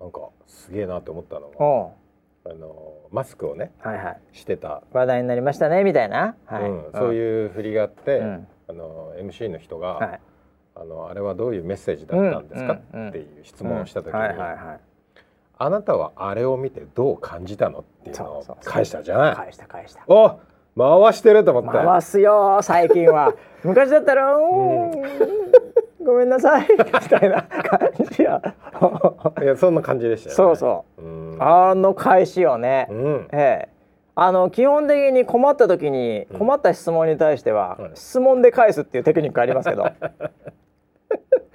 なんかすげえなって思ったのが、マスクをね、はいはい、してた話題になりましたねみたいな、はいうん、そういう振りがあって、うん、MC の人が、はい、あれはどういうメッセージだったんですか、うんうん、っていう質問をした時に、うんはいはいはい、あなたはあれを見てどう感じたのっていうのを返したじゃない。返したお回してると思った。回すよ最近は昔だったらごめんなさいみたいな感じやいやそんな感じでしたよね。そうそう、うん、あの返しをね、うん基本的に困った時に困った質問に対しては、うん、質問で返すっていうテクニックありますけど、う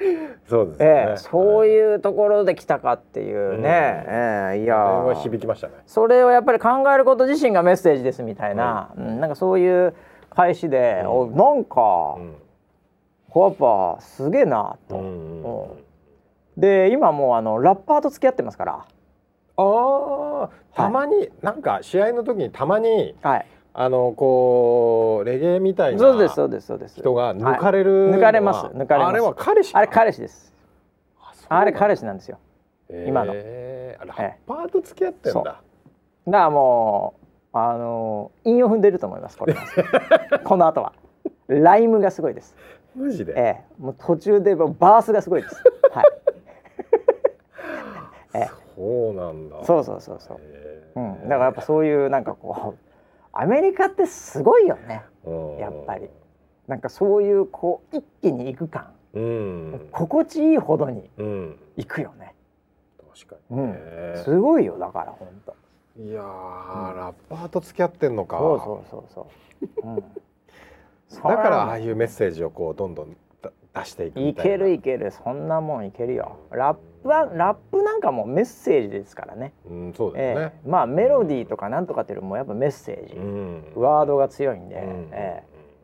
ん、そうですね、そういうところで来たかっていうね、うんいやそれは響きましたね。それをやっぱり考えること自身がメッセージですみたいな、うんうん、なんかそういう返しで、うん、なんか、うんやっぱすげえなと、うんうんうん、で今もうラッパーと付き合ってますから。あたまに、はい、なんか試合の時にたまに、はい、こうレゲエみたいな人が抜かれる、はい、抜かれます。あれは彼氏か。あれ彼氏です。あれ彼氏なんですよ、今の。ラッパーと付き合ってんだ、だからもう韻を踏んでると思いますこれこの後はライムがすごいです。マジで、もう途中でバースがすごいです、はいそうなんだ。そう、うん、だからやっぱそういうなんかこうアメリカってすごいよね、やっぱりなんかそういうこう一気に行く感、うん、心地いいほどに行くよね、うん、確かに、うん、すごいよ。だからほんといやー、うん、ラッパーと付き合ってんのか。そう、うんだからああいうメッセージをこうどんどん出していくみたいな。いけるそんなもんいけるよ。ラップなんかもメッセージですからね、うん、そうですね、まあメロディーとかなんとかっていうのもやっぱメッセージ、うん、ワードが強いんで、うんや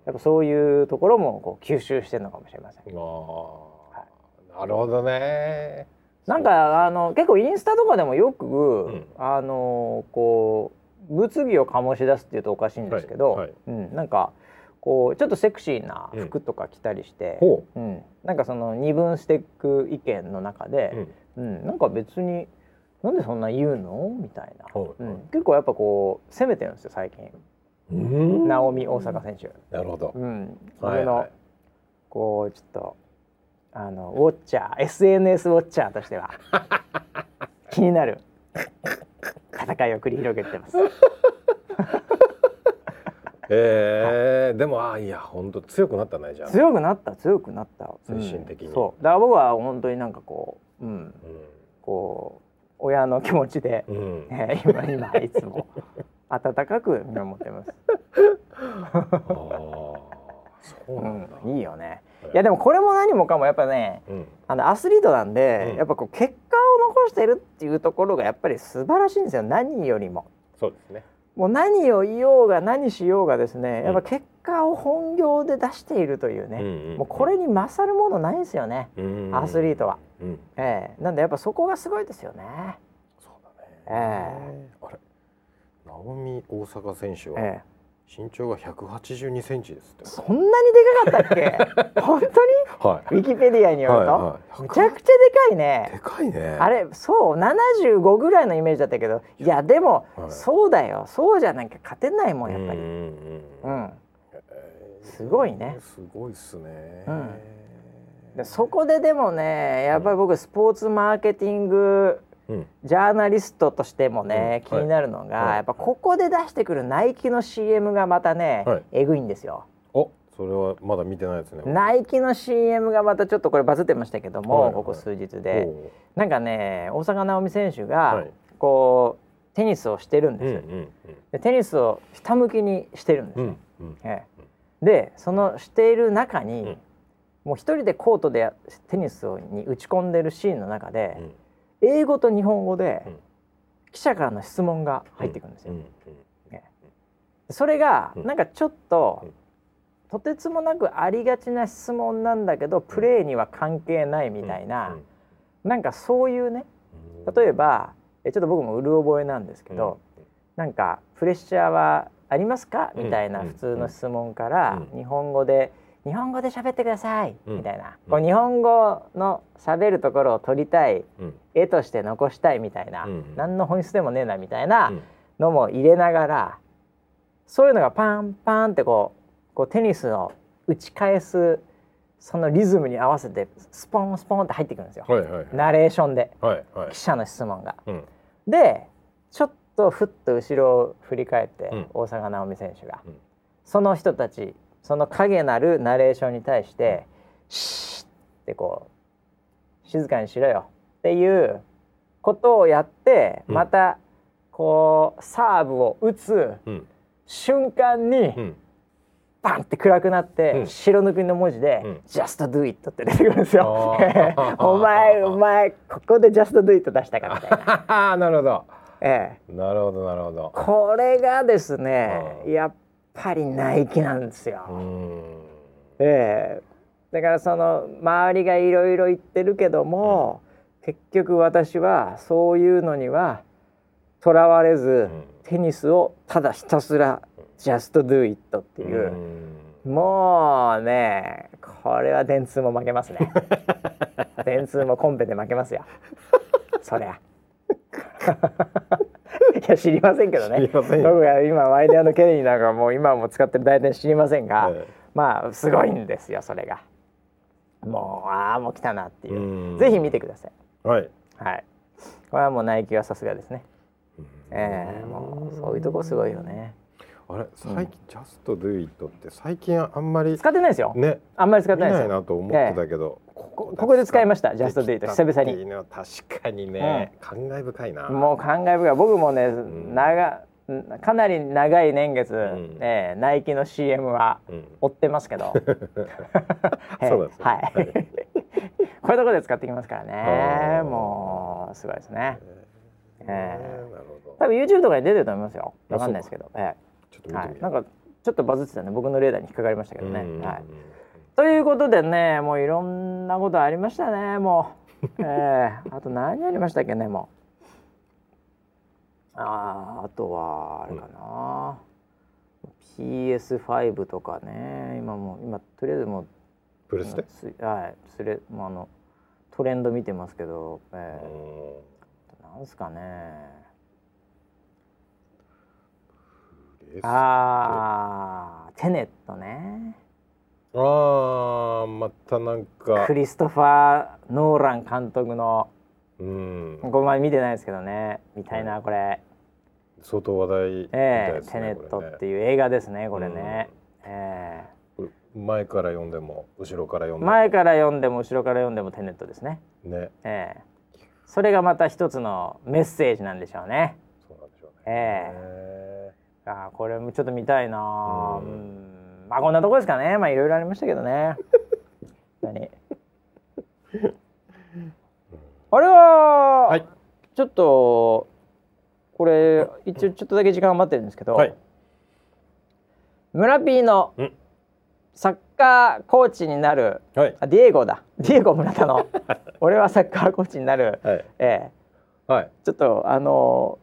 っぱそういうところもこう吸収してるのかもしれません、うんはい、なるほどね。なんか結構インスタとかでもよく、うん、こう物議を醸し出すっていうとおかしいんですけど、はいはいうん、なんかこうちょっとセクシーな服とか着たりして、うんうん、なんかその二分していく意見の中で、うんうん、なんか別になんでそんな言うのみたいな、うん、結構やっぱこう攻めてるんですよ最近、ナオミ大阪選手。なるほど、うん、はいはい、こうちょっとウォッチャー SNS ウォッチャーとしては気になる戦いを繰り広げてますはい、でもいや本当強くなったね。じゃあ強くなった精神的に、うん、そうだから僕は本当になんかこう、うんうん、こう親の気持ちで、うん今いつも温かく見守ってますあそうなんだ、うん、いいよね。いやでもこれも何もかもやっぱね、うん、アスリートなんで、うん、やっぱこう結果を残してるっていうところがやっぱり素晴らしいんですよ何よりも。そうですね。もう何を言おうが何しようがですね、やっぱ結果を本業で出しているというね、うん、もうこれに勝るものないんですよね、うん、アスリートは、うんなんでやっぱそこがすごいですよね。そうだね、あれナオミ大阪選手は身長が182センチですって、そんなにでかかったっけ本当に、はい、ウィキペディアによると、はいはい、めちゃくちゃでかいね。あれそう75ぐらいのイメージだったけど、いやでも、はい、そうだよ、そうじゃなきゃ勝てないもんやっぱり。うん、すごいね。すごいっすね、うん、でそこででもねやっぱり僕スポーツマーケティング、うん、ジャーナリストとしてもね、うん、気になるのが、はい、やっぱここで出してくるナイキの CM がまたね、はい、えぐいんですよ。お、それはまだ見てないですね。ナイキの CM がまたちょっとこれバズってましたけども、はいはい、ここ数日でなんかね、大坂なおみ選手がこうテニスをしてるんですよ、うんうんうん、でテニスを下向きにしてるんですよ、うんうんでそのしている中に、うん、もう一人でコートでテニスに打ち込んでるシーンの中で、うん、英語と日本語で、うん、記者からの質問が入ってくるんですよ、うんうんね、それがなんかちょっと、うんとてつもなくありがちな質問なんだけどプレーには関係ないみたいな、なんかそういうね、例えばちょっと僕もうる覚えなんですけど、なんかプレッシャーはありますかみたいな普通の質問から日本語で喋ってくださいみたいな、こう日本語の喋るところを撮りたい、絵として残したいみたいな、何の本質でもねえなみたいなのも入れながら、そういうのがパンパンってこうテニスの打ち返すそのリズムに合わせてスポンスポンって入ってくるんですよ、はいはいはい、ナレーションで、はいはい、記者の質問が、うん、でちょっとふっと後ろを振り返って、うん、大坂なおみ選手が、うん、その人たちその影なるナレーションに対して、うん、シーってこう静かにしろよっていうことをやって、うん、またこうサーブを打つ瞬間に、うんバンって暗くなって、うん、白抜きの文字で、うん、Just do it って出てくるんですよお前ここで Just do it 出したかみたいななるほど、なるほどなるほど。これがですねやっぱりナイキなんですよ。うん、だからその周りがいろいろ言ってるけども、うん、結局私はそういうのにはとらわれず、うん、テニスをただひたすらJust do it っていう、もうねこれは電通も負けますね電通もコンペで負けますよそりゃいや知りませんけどね、僕が今ワイデアのケリーなんかもう今も使ってる代理店知りませんが、まあすごいんですよそれが。もうああもう来たなっていう、ぜひ見てください。はい、はい、これはもうナイキはさすがですね。もうそういうとこすごいよね。あれ最近、うん、Just Do It って最近あんまり使ってないですよ、ね、あんまり使ってないですよ、見ないなと思ってたけど、ここで使いました Just Do It 久々に。確かにね、うん、感慨深いな。もう感慨深い。僕もね、うん、かなり長い年月、うんナイキの CM は追ってますけど、うん、そうですね、はい、こういうとこで使ってきますからね。もうすごいですね、なるほど。多分 YouTube とかに出てると思いますよ、分かんないですけど、はい、なんかちょっとバズってたね、僕のレーダーに引っかかりましたけどね、はい、ということでね、もういろんなことありましたね、もうあと何ありましたっけね、もうあとはあれかな、うん、PS5 とかね、今とりあえずもうプレステ、はい、もうトレンド見てますけど、なんすかね、テネットね。またなんかクリストファー・ノーラン監督の、これまで見てないですけどね、みたいな、これ相当話題みたいですね、テネットっていう映画ですね、これね、前から読んでも後ろから読んでもテネットですね、それがまた一つのメッセージなんでしょうね。そうなんでしょうね、これもちょっと見たいな、まあこんなとこですかね。まあいろいろありましたけどねあれは、はい、ちょっとこれ一応ちょっとだけ時間を待ってるんですけど、はい、村 P のサッカーコーチになる、はい、ディエゴ村田の俺はサッカーコーチになる、はいはい、ちょっと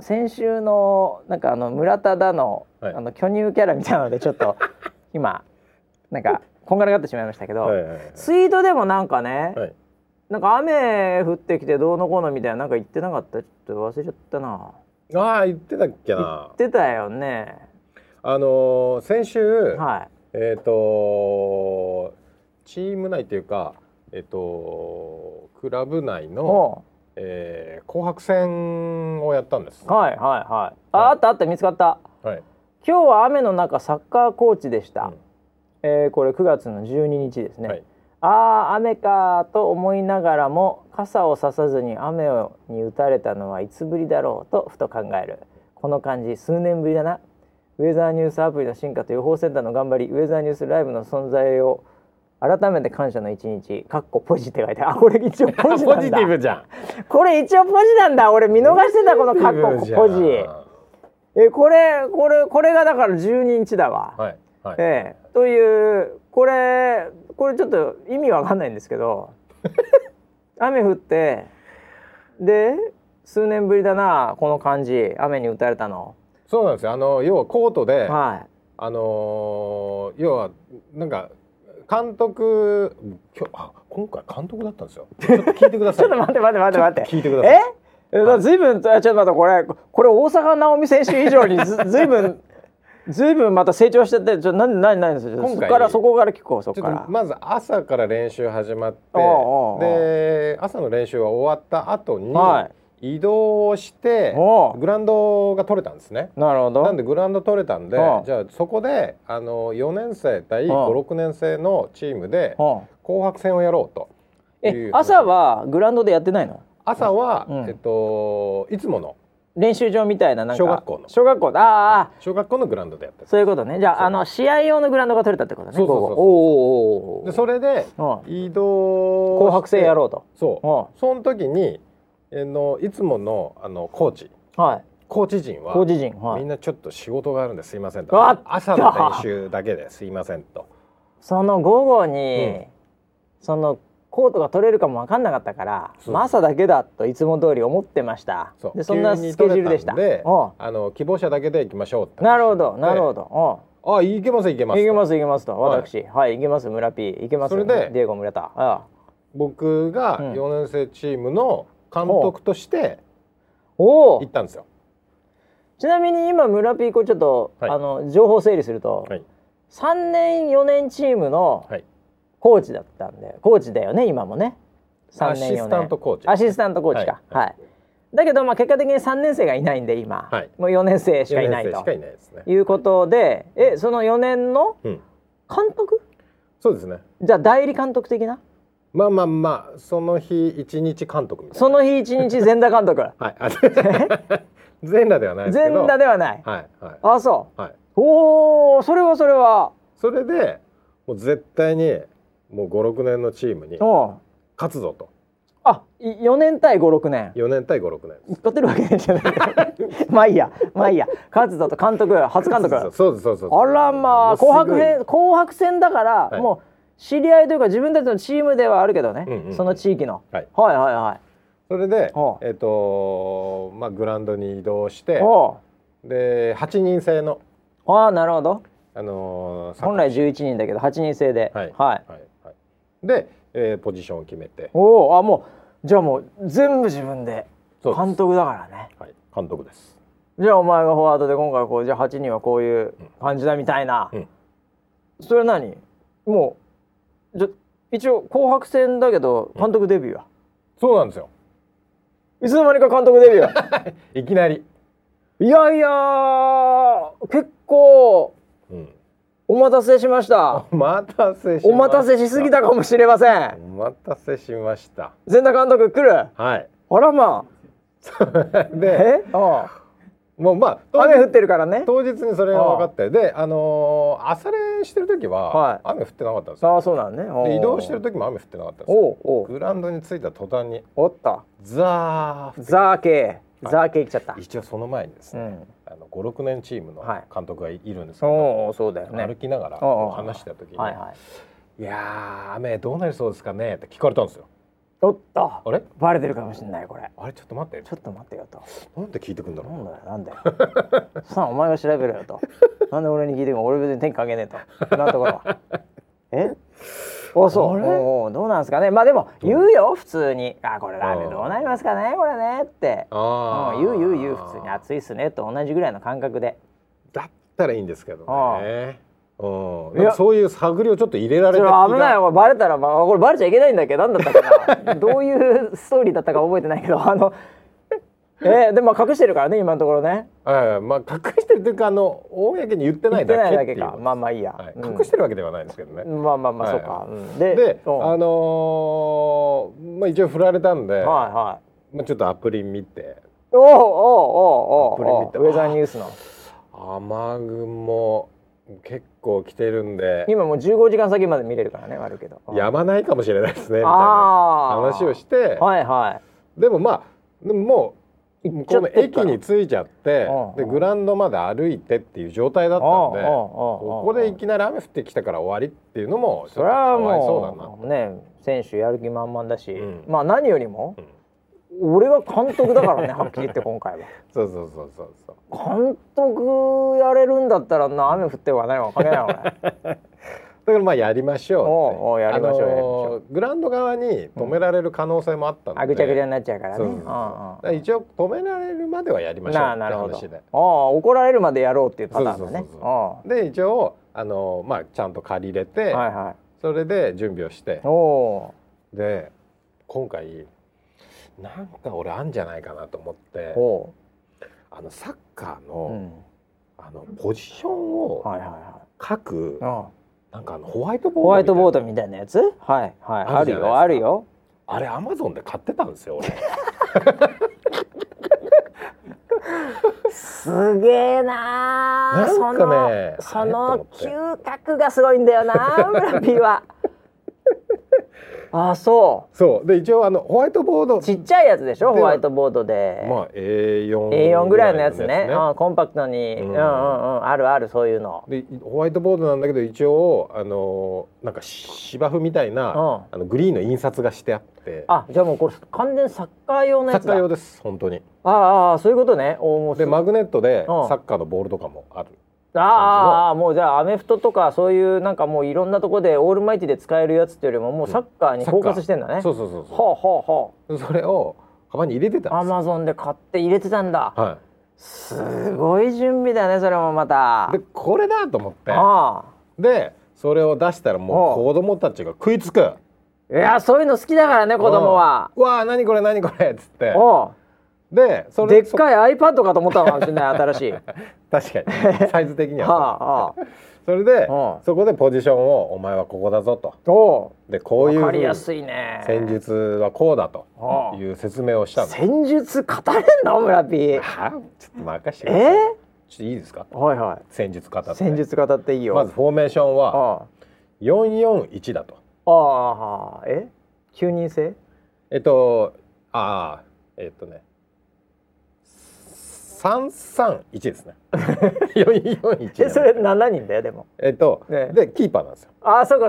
先週のなんか村田だの、はい、巨乳キャラみたいなのでちょっと今なんかこんがらがってしまいましたけど、はいはいはい、ツイートでもなんかね、はい、なんか雨降ってきてどうのこうのみたいななんか言ってなかった？ちょっと忘れちゃったな。言ってたっけな。言ってたよね。先週、はい、チーム内というかクラブ内の紅白戦をやったんです。はいはいはい。あった見つかった。はい。今日は雨の中サッカーコーチでした。これ9月の12日ですね、はい、ああ雨かと思いながらも傘をささずに雨に打たれたのはいつぶりだろうとふと考える。この感じ数年ぶりだな。ウェザーニュースアプリの進化と予報センターの頑張り、ウェザーニュースライブの存在を改めて感謝の一日かっこポジって書いてある。これ一応ポジなんだポジティブじゃんこれ一応ポジなんだ。俺見逃してたこのかっこポジ。これがだから12日だわ、はいはい、というこれちょっと意味わかんないんですけど雨降ってで数年ぶりだなこの感じ雨に打たれたの。そうなんですよ。要はコートで、はい、要はなんか監督今回監督だったんですよ。ちょっと聞いてくださいちょっと待って聞いてください。随分ちょっとまたこれ大阪直美選手以上に随分また成長しちゃってちょっと何ですよ。そこから聞こう。そこからまず朝から練習始まって、おうおうおうで朝の練習が終わった後に、はい、移動してグラウンドが取れたんですね。なるほど。なんでグラウンド取れたんで、じゃあそこで4年生対5、6年生のチームで紅白戦をやろうという。朝はグラウンドでやってないの？朝は、いつもの練習場みたいな、 なんか小学校の小学校のグラウンドでやってる。そういうことね。じゃあ、試合用のグラウンドが取れたってことね。そうそれで移動紅白戦やろうと。そうその時にいつものコーチ、はい、コーチ陣はみんなちょっと仕事があるんですいませんと、朝の練習だけですいませんと、その午後に、そのコートが取れるかも分かんなかったから、まあ、朝だけだといつも通り思ってました。 そんなスケジュールでした。で希望者だけで行きましょうって。なるほどなるほど。行けますと、私はい行けます村 P 行けます。それでディエゴ村田、僕が4年生チームの監督として行ったんですよ。ちなみに今村 P こうちょっと、はい、情報整理すると、はい、3年4年チームの、はい、コーチだったんで、コーチだよね今もね。3年4年アシスタントコーチ、か、はいはい、だけどまあ結果的に3年生がいないんで今、はい、もう4年生しかいないということで、その4年の監督、そうですね。じゃあ代理監督的な、まあその日1日監督みたいな。その日1日全裸監督はい全裸ではないですけど、全裸ではない、はいはい、あそう、はい、おそれはそれでもう絶対にもう 5,6 年のチームに勝つぞと。あ、4年対 5,6 年。4年対 5,6 年。勝てるわけじゃない。まあいいや。勝つぞと監督、初監督。そうです。あらまあ紅白戦だから、はい、もう知り合いというか自分たちのチームではあるけどね。その地域の。はい、はいはいはい。それでまあグラウンドに移動して、で8人制の。ああなるほど。本来11人だけど8人制で。はいはい。はいで、ポジションを決めて。もうじゃあもう全部自分で監督だからね。はい、監督です。じゃあお前がフォワードで今回こうじゃあ8人はこういう感じだみたいな。それは何？もうじゃ一応紅白戦だけど監督デビューは。そうなんですよ。いつの間にか監督デビューは。いきなり。いやいや結構。お待たせしすぎたかもしれません。お待たせしました。全田監督来る。はい。あらまあ。で、もうまあ雨降ってるからね。当日にそれが分かって、で、朝練してる時は、はい、雨降ってなかったんですよ。ああそうなんね。で移動してる時も雨降ってなかったんですよ。グラウンドに着いた途端に。おった。ザー系来ちゃった。一応その前にですね。5、6年チームの監督がいるんですけど、はい、そうだよね、歩きながら話してた時に、はいはい、いや雨どうなりそうですかねって聞かれたんですよ。おっとあれバレてるかもしれない。これあれちょっと待ってよと。なんで聞いてくんだろう。なんだよさあお前が調べろよと。なんで俺に聞いてくんの。俺別に天気関係ねえと。なんところはそうどうなんですかね。まあでも言うよ普通に。これラーメンどうなりますかねこれねって言う普通に暑いっすねと同じぐらいの感覚でだったらいいんですけどね。そういう探りをちょっと入れられて危ないよ。バレたら、これバレちゃいけないんだっけ。なんだったかなどういうストーリーだったか覚えてないけどでも隠してるからね今のところね。まあ隠してるというか公に言ってないだけっていう。まあまあいいや、はい、隠してるわけではないんですけどね、うん、まあまあまあ、はい、そうか、うん、でまあ、一応振られたんで、はいはい、まあ、ちょっとアプリ見ておウェザーニュースの雨雲結構来てるんで今もう15時間先まで見れるからね。悪いけどやまないかもしれないですねみたいな話をして、はいはい。でもまあでももうこの駅に着いちゃってでグラウンドまで歩いてっていう状態だったんで、ここでいきなり雨降ってきたから終わりっていうのもちょっとかわいそうだな。ね、選手やる気満々だし、うん、まあ何よりも、うん、俺が監督だからねはっきり言って今回はそう監督やれるんだったらな雨降ってはないわけないよ俺だからまあやりましょうってやりましょう。グラウンド側に止められる可能性もあったので、ぐちゃぐちゃになっちゃうからね。そうそうそう、だから一応止められるまではやりましょうって話で、怒られるまでやろうっていうパターンだね。で一応まあ、ちゃんと借りれて、はいはい、それで準備をして、で今回なんか俺あんじゃないかなと思って、サッカー の、うん、ポジションを書く、はいはいはい、なんかホワイトボードみたいなやつ、はいはい、あるよあれ Amazon で買ってたんですよ俺すげえなー、なんかね、その嗅覚がすごいんだよな村Pはあ、そうで一応ホワイトボードちっちゃいやつでしょ。ホワイトボードでまあ A4 ぐらいのやつね、うん、コンパクトに、うんうんうん、あるそういうのでホワイトボードなんだけど一応なんか芝生みたいな、うん、グリーンの印刷がしてあって、あ、じゃあもうこれ完全サッカー用のやつだ。サッカー用です、本当に。ああそういうことね。でマグネットでサッカーのボールとかもある。ああもうじゃあアメフトとかそういうなんかもういろんなとこでオールマイティで使えるやつっていうよりももうサッカーにフォーカスしてんだね、うん、そうほうほうほう。それをカバンに入れてたんです。Amazon で買って入れてたんだ、はい、すごい準備だねそれもまた。でこれだと思って、でそれを出したらもう子供たちが食いつく。いやそういうの好きだからね子供は。うわー何これ何これっつって、で、それでっかい iPad かと思ったのかもしれない新しい確かにサイズ的にはそれでそこでポジションをお前はここだぞと、でこういう分かりやすいね戦術はこうだという説明をしたの。戦術語れんの村Pちょっと任せてください、ちょっといいですか、はいはい、戦術語っていいよ。まずフォーメーションは 4-4-1 だと。9人制331 ですね441、それ7人だよでもね、でキーパーなんですよ。ああそうか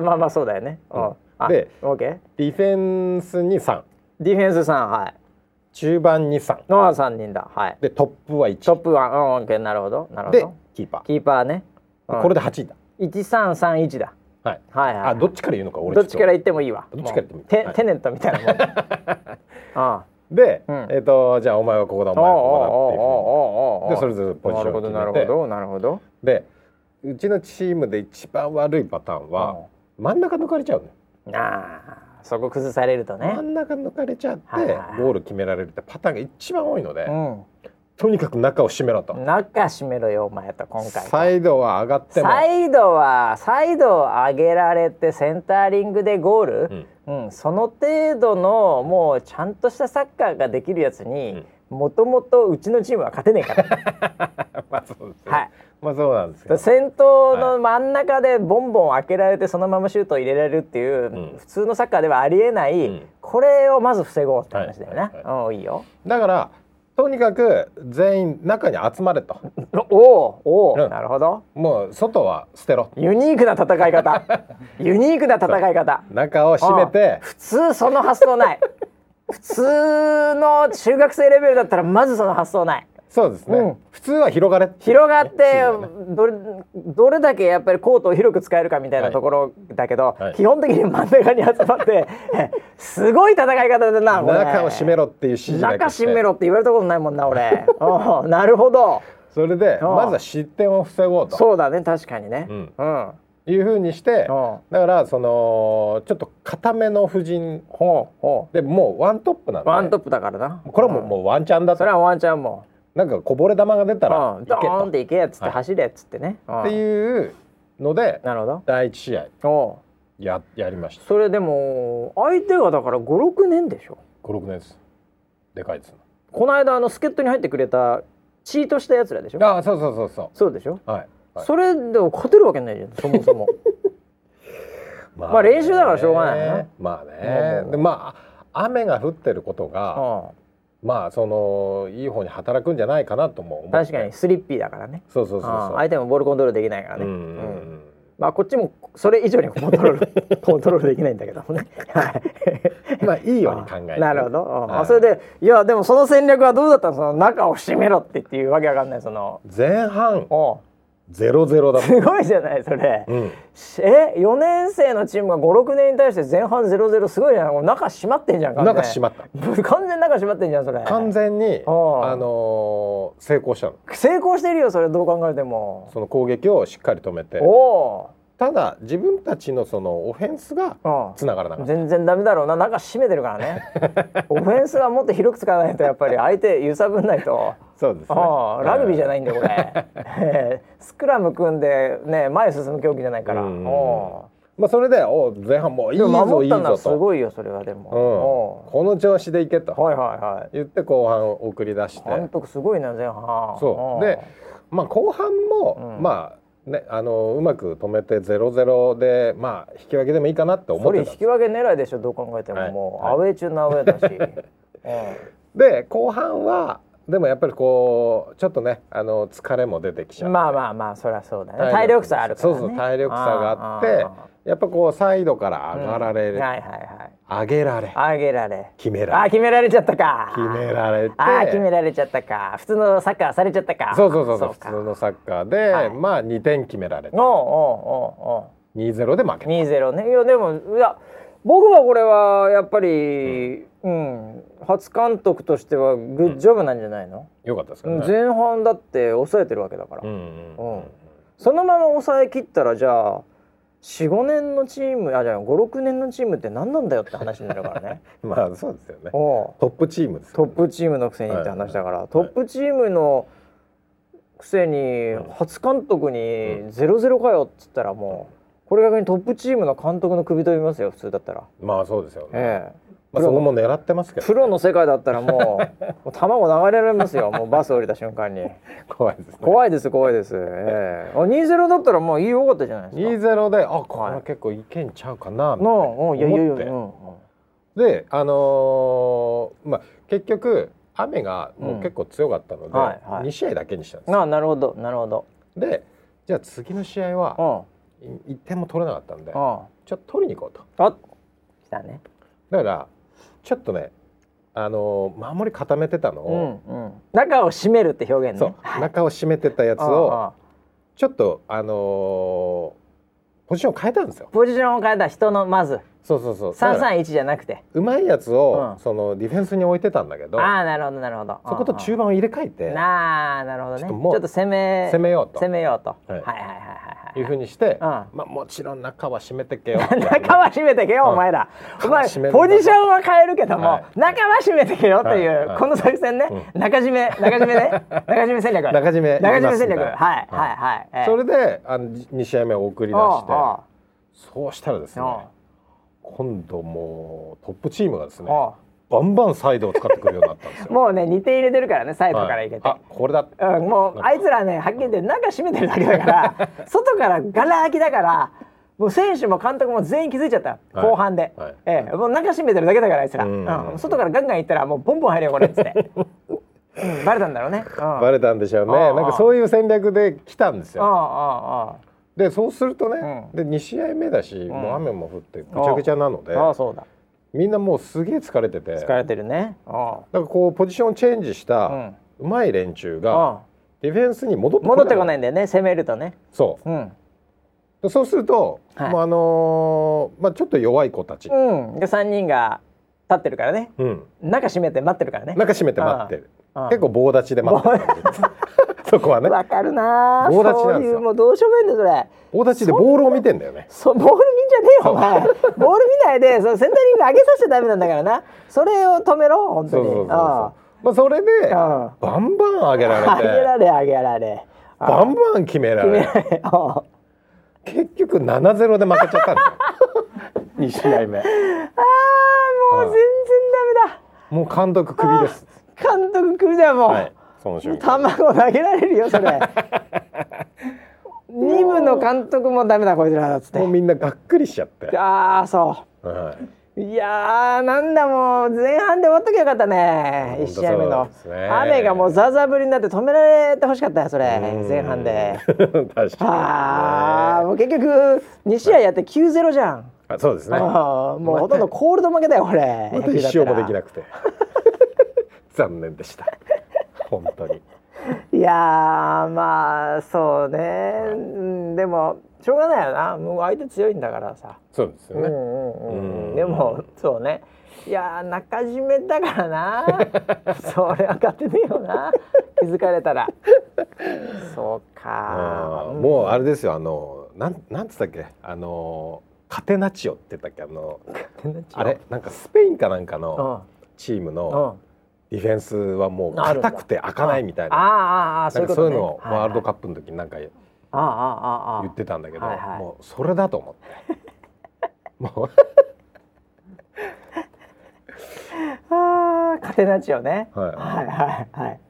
まあまあそうだよね、うん、でディフェンスに3、はい、中盤に3の3人だ、はい、でトップは1、トップはOK、なるほどでキーパーね、うん、これで8位だ。1331だ、はいはいはい、あどっちから言うのか俺どっちから言ってもいいわ。どっちから言ってもいい、テネットみたいなもんああで、うん、じゃあお前はここだお前はここだっていうふうにでそれぞれポジションを決めて、なるほどでうちのチームで一番悪いパターンは真ん中抜かれちゃうの。あそこ崩されるとね真ん中抜かれちゃってゴール決められるってパターンが一番多いので、うん、とにかく中を締めろと。中締めろよお前と。今回サイドは上がってもサイドを上げられてセンターリングでゴール、うん、その程度のもうちゃんとしたサッカーができるやつにもともとうちのチームは勝てねえからまあそうですね、はい、まあそうなんですけど先頭の真ん中でボンボン開けられてそのままシュートを入れられるっていう、うん、普通のサッカーではありえない、うん、これをまず防ごうって話だよね、はいはいはい、いいよ。だからとにかく全員中に集まれとおう、うん、なるほど。もう外は捨てろ。ユニークな戦い方中を閉めて、普通その発想ない普通の中学生レベルだったらまずその発想ない。そうですね、うん、普通は広がってどれだけやっぱりコートを広く使えるかみたいなところだけど、はい、基本的に真ん中に集まってすごい戦い方だな俺。中を締めろっていう指示だけして中締めろって言われたことないもんな俺なるほど。それでまずは失点を防ごうと。そうだね確かにね、うん、いうふうにして、うん、だからそのちょっと固めの布陣、うん、でもうワントップなのね。ワントップだからな。これはもう、うん、もうワンチャンだと。それはワンチャンも。なんかこぼれ球が出たら、ドーンっていけっつって走れっつってね、はい、っていうので第一試合やりました。それでも相手がだから 5,6 年でしょ。 5,6 年です。でかいですね。この間助っ人に入ってくれたチートしたやつらでしょ。ああそうそうそうそうそうでしょ、はいはい、それでも勝てるわけないじゃんそもそもまあ練習だからしょうがないな。まあね。でまあ雨が降ってることが、はあまあそのいい方に働くんじゃないかなとも思う。確かにスリッピーだからね。そうそうそうそう。相手もボールコントロールできないからね。うんうんうん、まあこっちもそれ以上にコントロールできないんだけどもね。まあいいように考えて、ね。なるほど。はい、それでいやでもその戦略はどうだったの。その中を締めろっていうわけわかんないその。前半0-0だ。すごいじゃないそれ。うん、4年生のチームが 5,6 年に対して前半 0-0 すごいじゃない。もう中閉まってんじゃん。中閉まった完全に中閉まってんじゃんそれ。完全に成功したの。成功してるよそれ。どう考えてもその攻撃をしっかり止めて、ただ自分たちのそのオフェンスが繋がらなかった。全然ダメだろうな。中閉めてるからねオフェンスがもっと広く使わないとやっぱり相手揺さぶんないとそうですね。ラグビーじゃないんだよこれスクラム組んでね前進む競技じゃないから。まあそれで前半もういいぞいいぞと。すごいよそれはでも、うん、この調子でいけと、はいはいはい、言って後半送り出して。監督すごいな前半。そうでまあ後半も、うん、まあねうまく止めて 0-0 でまあ引き分けでもいいかなって思ってた。それ引き分け狙いでしょどう考えても、はい、もうアウェー中のアウェーだし、で後半はでもやっぱりこうちょっとね疲れも出てきちゃう。まあまあまあそりゃそうだね。体力差あるからね。そうそう体力差があってやっぱこうサイドから上がられる、うんはいはいはい、上げられ決められちゃったか。決められちゃったか普通のサッカーされちゃったか。そう普通のサッカーで、はい、まあ2点決められて 2-0 で負けた。2-0 ね。いやでもいや僕はこれはやっぱり、うん、初監督としてはグッジョブなんじゃないの、うん、よかったですかね。前半だって抑えてるわけだから、うんうんうん、そのまま抑え切ったらじゃあ 4,5 年のチームじゃあ 5,6 年のチームって何なんだよって話になるからねまあそうですよね。トップチームです、ね、トップチームのくせにって話だから、はい、トップチームのくせに初監督に 0-0 かよっつったらもうこれ逆にトップチームの監督の首飛びますよ普通だったら。まあそうですよね、まあ、そのも狙ってますけど、ね、プロの世界だったらもう卵流れられますよもうバス降りた瞬間に怖いです、ね、怖いです、2-0 だったらもう良かったじゃないですか。 2-0 でこれ結構いけんちゃうかなみたいな思ってでまあ結局雨がもう結構強かったので、うんはいはい、2試合だけにしたんですよ。なるほどでじゃあ次の試合は、うん1点も取れなかったんで、ちょっと取りに行こうと。来たね。だからちょっとね、守り固めてたのを、うんうん、中を締めるって表現ね。そう、中を締めてたやつをちょっとポジションを変えたんですよ。ポジションを変えた人のまず。そう。3-3-1 じゃなくて。うまいやつを、うん、そのディフェンスに置いてたんだけど。ああなるほど。そこと中盤を入れ替えて。なるほどね。ちょっと攻めようと。はい。いう風にして、うん、まあもちろん中は締めてけよ。中は締めてけよ、うん、お前ら。お前ポジションは変えるけども、はい、中は締めてけよという、はいはい、この作戦ね。うん、中締め戦略。中締め戦略。はい。それで2試合目を送り出して、そうしたらですね。今度もうトップチームがですねバンサイドを使ってくるようになったんですよもうね2点入れてるからねサイドから入れて、はい、これだ、うん、もうあいつらねはっきり言って中閉めてるだけだから外からガラ空きだからもう選手も監督も全員気づいちゃった、はい、後半で、はいもう中閉めてるだけだからあいつら、うん、外からガンガン行ったらもうボンボン入るよこれっつってバレたんだろうね、うん、バレたんでしょうね。なんかそういう戦略で来たんですよ。でそうするとね、うん、で2試合目だし、うん、もう雨も降ってぐちゃぐちゃなのでみんなもうすげえ疲れてるね。だからこうポジションチェンジしたうまい連中がディフェンスに戻ってこないんだよね。攻めるとね。そう、うん、そうすると、はいもうまあ、ちょっと弱い子たち、うん、3人が立ってるからね、うん、中閉めて待ってるからね。結構棒立ちで待ってる感じそこはね。わかるな。棒立ちなんですよ。もうどうしようもないんだそれ。棒立ちでボールを見てんだよね。そう、ボール見んじゃねえよお前。ボール見ないで、そのセンタリング上げさせちゃダメなんだからな。それを止めろ本当に。そうそうそうそう。ああ、まあ、それでバンバン上げられて、上げられバンバン決められ、結局 7-0 で負けちゃったんだよ。2試合目。ああ、もう全然ダメだ。もう監督クビです。監督クビだよもう、はい、その瞬間卵投げられるよそれ。2部の監督もダメだこいつらっつって、もうみんながっくりしちゃって。ああ、そう、はい。いやー、なんだもう前半で終わっときゃよかったね。1試合目の雨がもうザーザー降りになって止められてほしかったよそれ、前半で。確かに、ね。ああ、もう結局2試合やって 9-0 じゃん。あ、そうですね。もうほとんどコールド負けだよこれ。また一勝もできなくて残念でした。本当に。いやー、まあそうね、うん、でもしょうがないよな、もう相手強いんだからさ。そうですよね、うんうんうん。でもそうね、いや中締めだからな。それは勝てねえよな。気づかれたら。そうか、うん。もうあれですよ、なんつったっけ、カテナチオって言ったっけ、あれなんかスペインかなんかのチームの、うん、ディフェンスはもう硬くて開かないみたいな。ああ、そういうことね。そういうのをワールドカップの時に何か言ってたんだけど、もうそれだと思って。もうああ、カテナチオね。はいはいはい。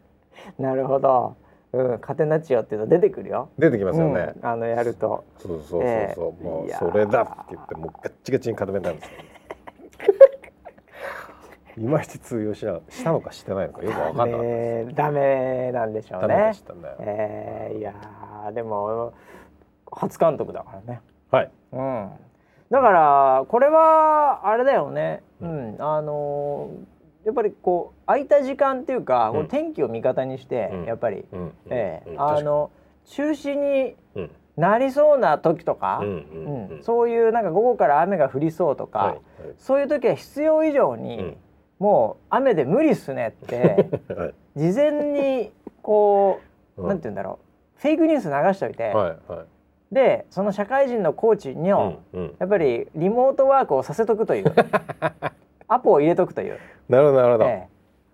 なるほど。うん、カテナチオっていうの出てくるよ。出てきますよね。うん、やると。そうそうそうそう。もうそれだって言って、もうガッチガチに固めたんですよ。いまいち通用したのかしてないのかよく分かんなかったです。ダメなんでしょうね。ダメでしたね。いやー、でも初監督だからね。はい。うん。だからこれはあれだよね。うん。うん、やっぱりこう空いた時間っていうか、うん、天気を味方にして、うん、やっぱり、うん、中止になりそうな時とか、うんうんうん、そういうなんか午後から雨が降りそうとか、はいはい、そういう時は必要以上に、うん、もう雨で無理っすねって事前にこう、なんて言うんだろう、フェイクニュース流しておいて、はいはい、でその社会人のコーチにも、うんうん、やっぱりリモートワークをさせとくというアポを入れとくという。なるほどなるほ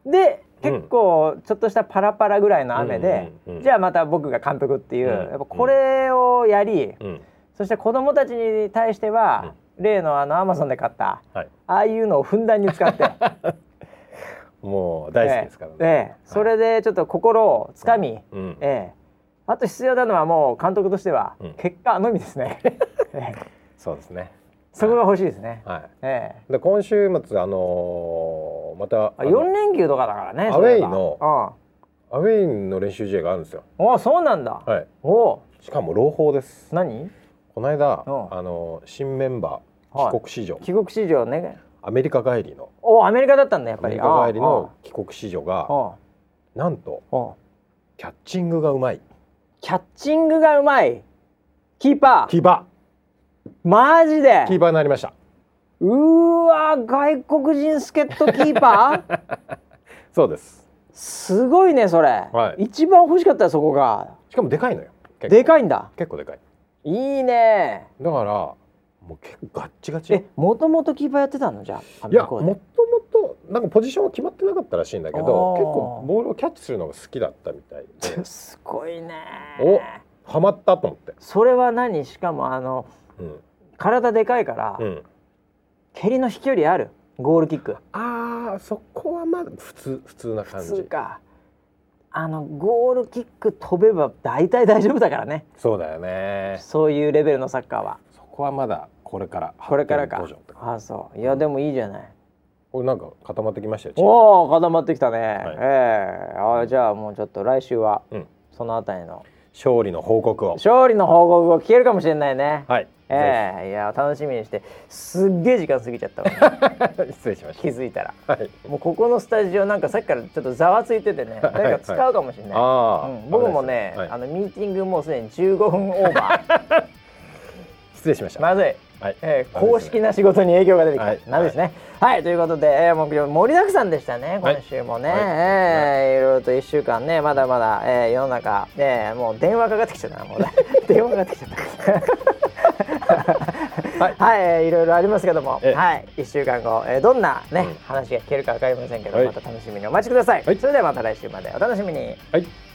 ど。で結構ちょっとしたパラパラぐらいの雨で、うんうんうん、じゃあまた僕が監督っていう、うんうん、やっぱこれをやり、うん、そして子どもたちに対しては、うん、例のAmazon で買った、はい、ああいうのをふんだんに使ってもう大好きですからね、はい、それでちょっと心をつかみ、うん、あと必要なのはもう監督としては、うん、結果のみですね。そうですね、そこが欲しいですね、はい、で今週末また4連休とかだからね、アウェイの練習試合があるんですよ。お、そうなんだ、はい、お、しかも朗報です。何？この間、うん、新メンバー帰国子女ね、アメリカ帰りの、お、アメリカだったんだやっぱり。アメリカ帰りの帰国子女が、なんとキャッチングがうまい。キャッチングがうまいキーパーマジでキーパーになりました。うーわー、外国人助っ人キーパー。そうです、すごいねそれ、はい、一番欲しかったよそこが。しかもでかいのよ。でかいんだ。結構でかい。いいね。だからもう結構ガッチガチ。もともとキーパーやってたのじゃあ。いや、もともとなんかポジションは決まってなかったらしいんだけど、結構ボールをキャッチするのが好きだったみたいで。すごいね。お、ハマったと思って。それは何？しかもうん、体でかいから、うん、蹴りの飛距離あるゴールキック。ああ、そこはまだ普通な感じ。普通か。ゴールキック飛べば大体大丈夫だからね。そうだよね。そういうレベルのサッカーは。そこはまだこれからか。ああ、そう。いや、でもいいじゃない。これなんか固まってきましたよ。おお、固まってきたね。はい、じゃあもうちょっと来週は、うん、そのあたりの勝利の報告を聞けるかもしれないね。はい。いや、楽しみにして。すっげえ時間過ぎちゃったわ、ね、失礼しました。気づいたら、はい、もうここのスタジオなんかさっきからちょっとざわついててね、はい、なんか使うかもしれない、はい、うん、僕もね、はい、ミーティングもうすでに15分オーバー。失礼しました。まずい。はい公式な仕事に影響が出てきた、はい、なんですね。はい、はい、ということで、木曜盛りだくさんでしたね今週もね、はいいろいろと1週間ねまだまだ、世の中、もう電話かかってきちゃったもう、ね、電話かかってきちゃったはい、はい、いろいろありますけども、はい、1週間後、どんな、ね話が聞けるか分かりませんけど、はい、また楽しみにお待ちください、はい、それではまた来週までお楽しみに、はい。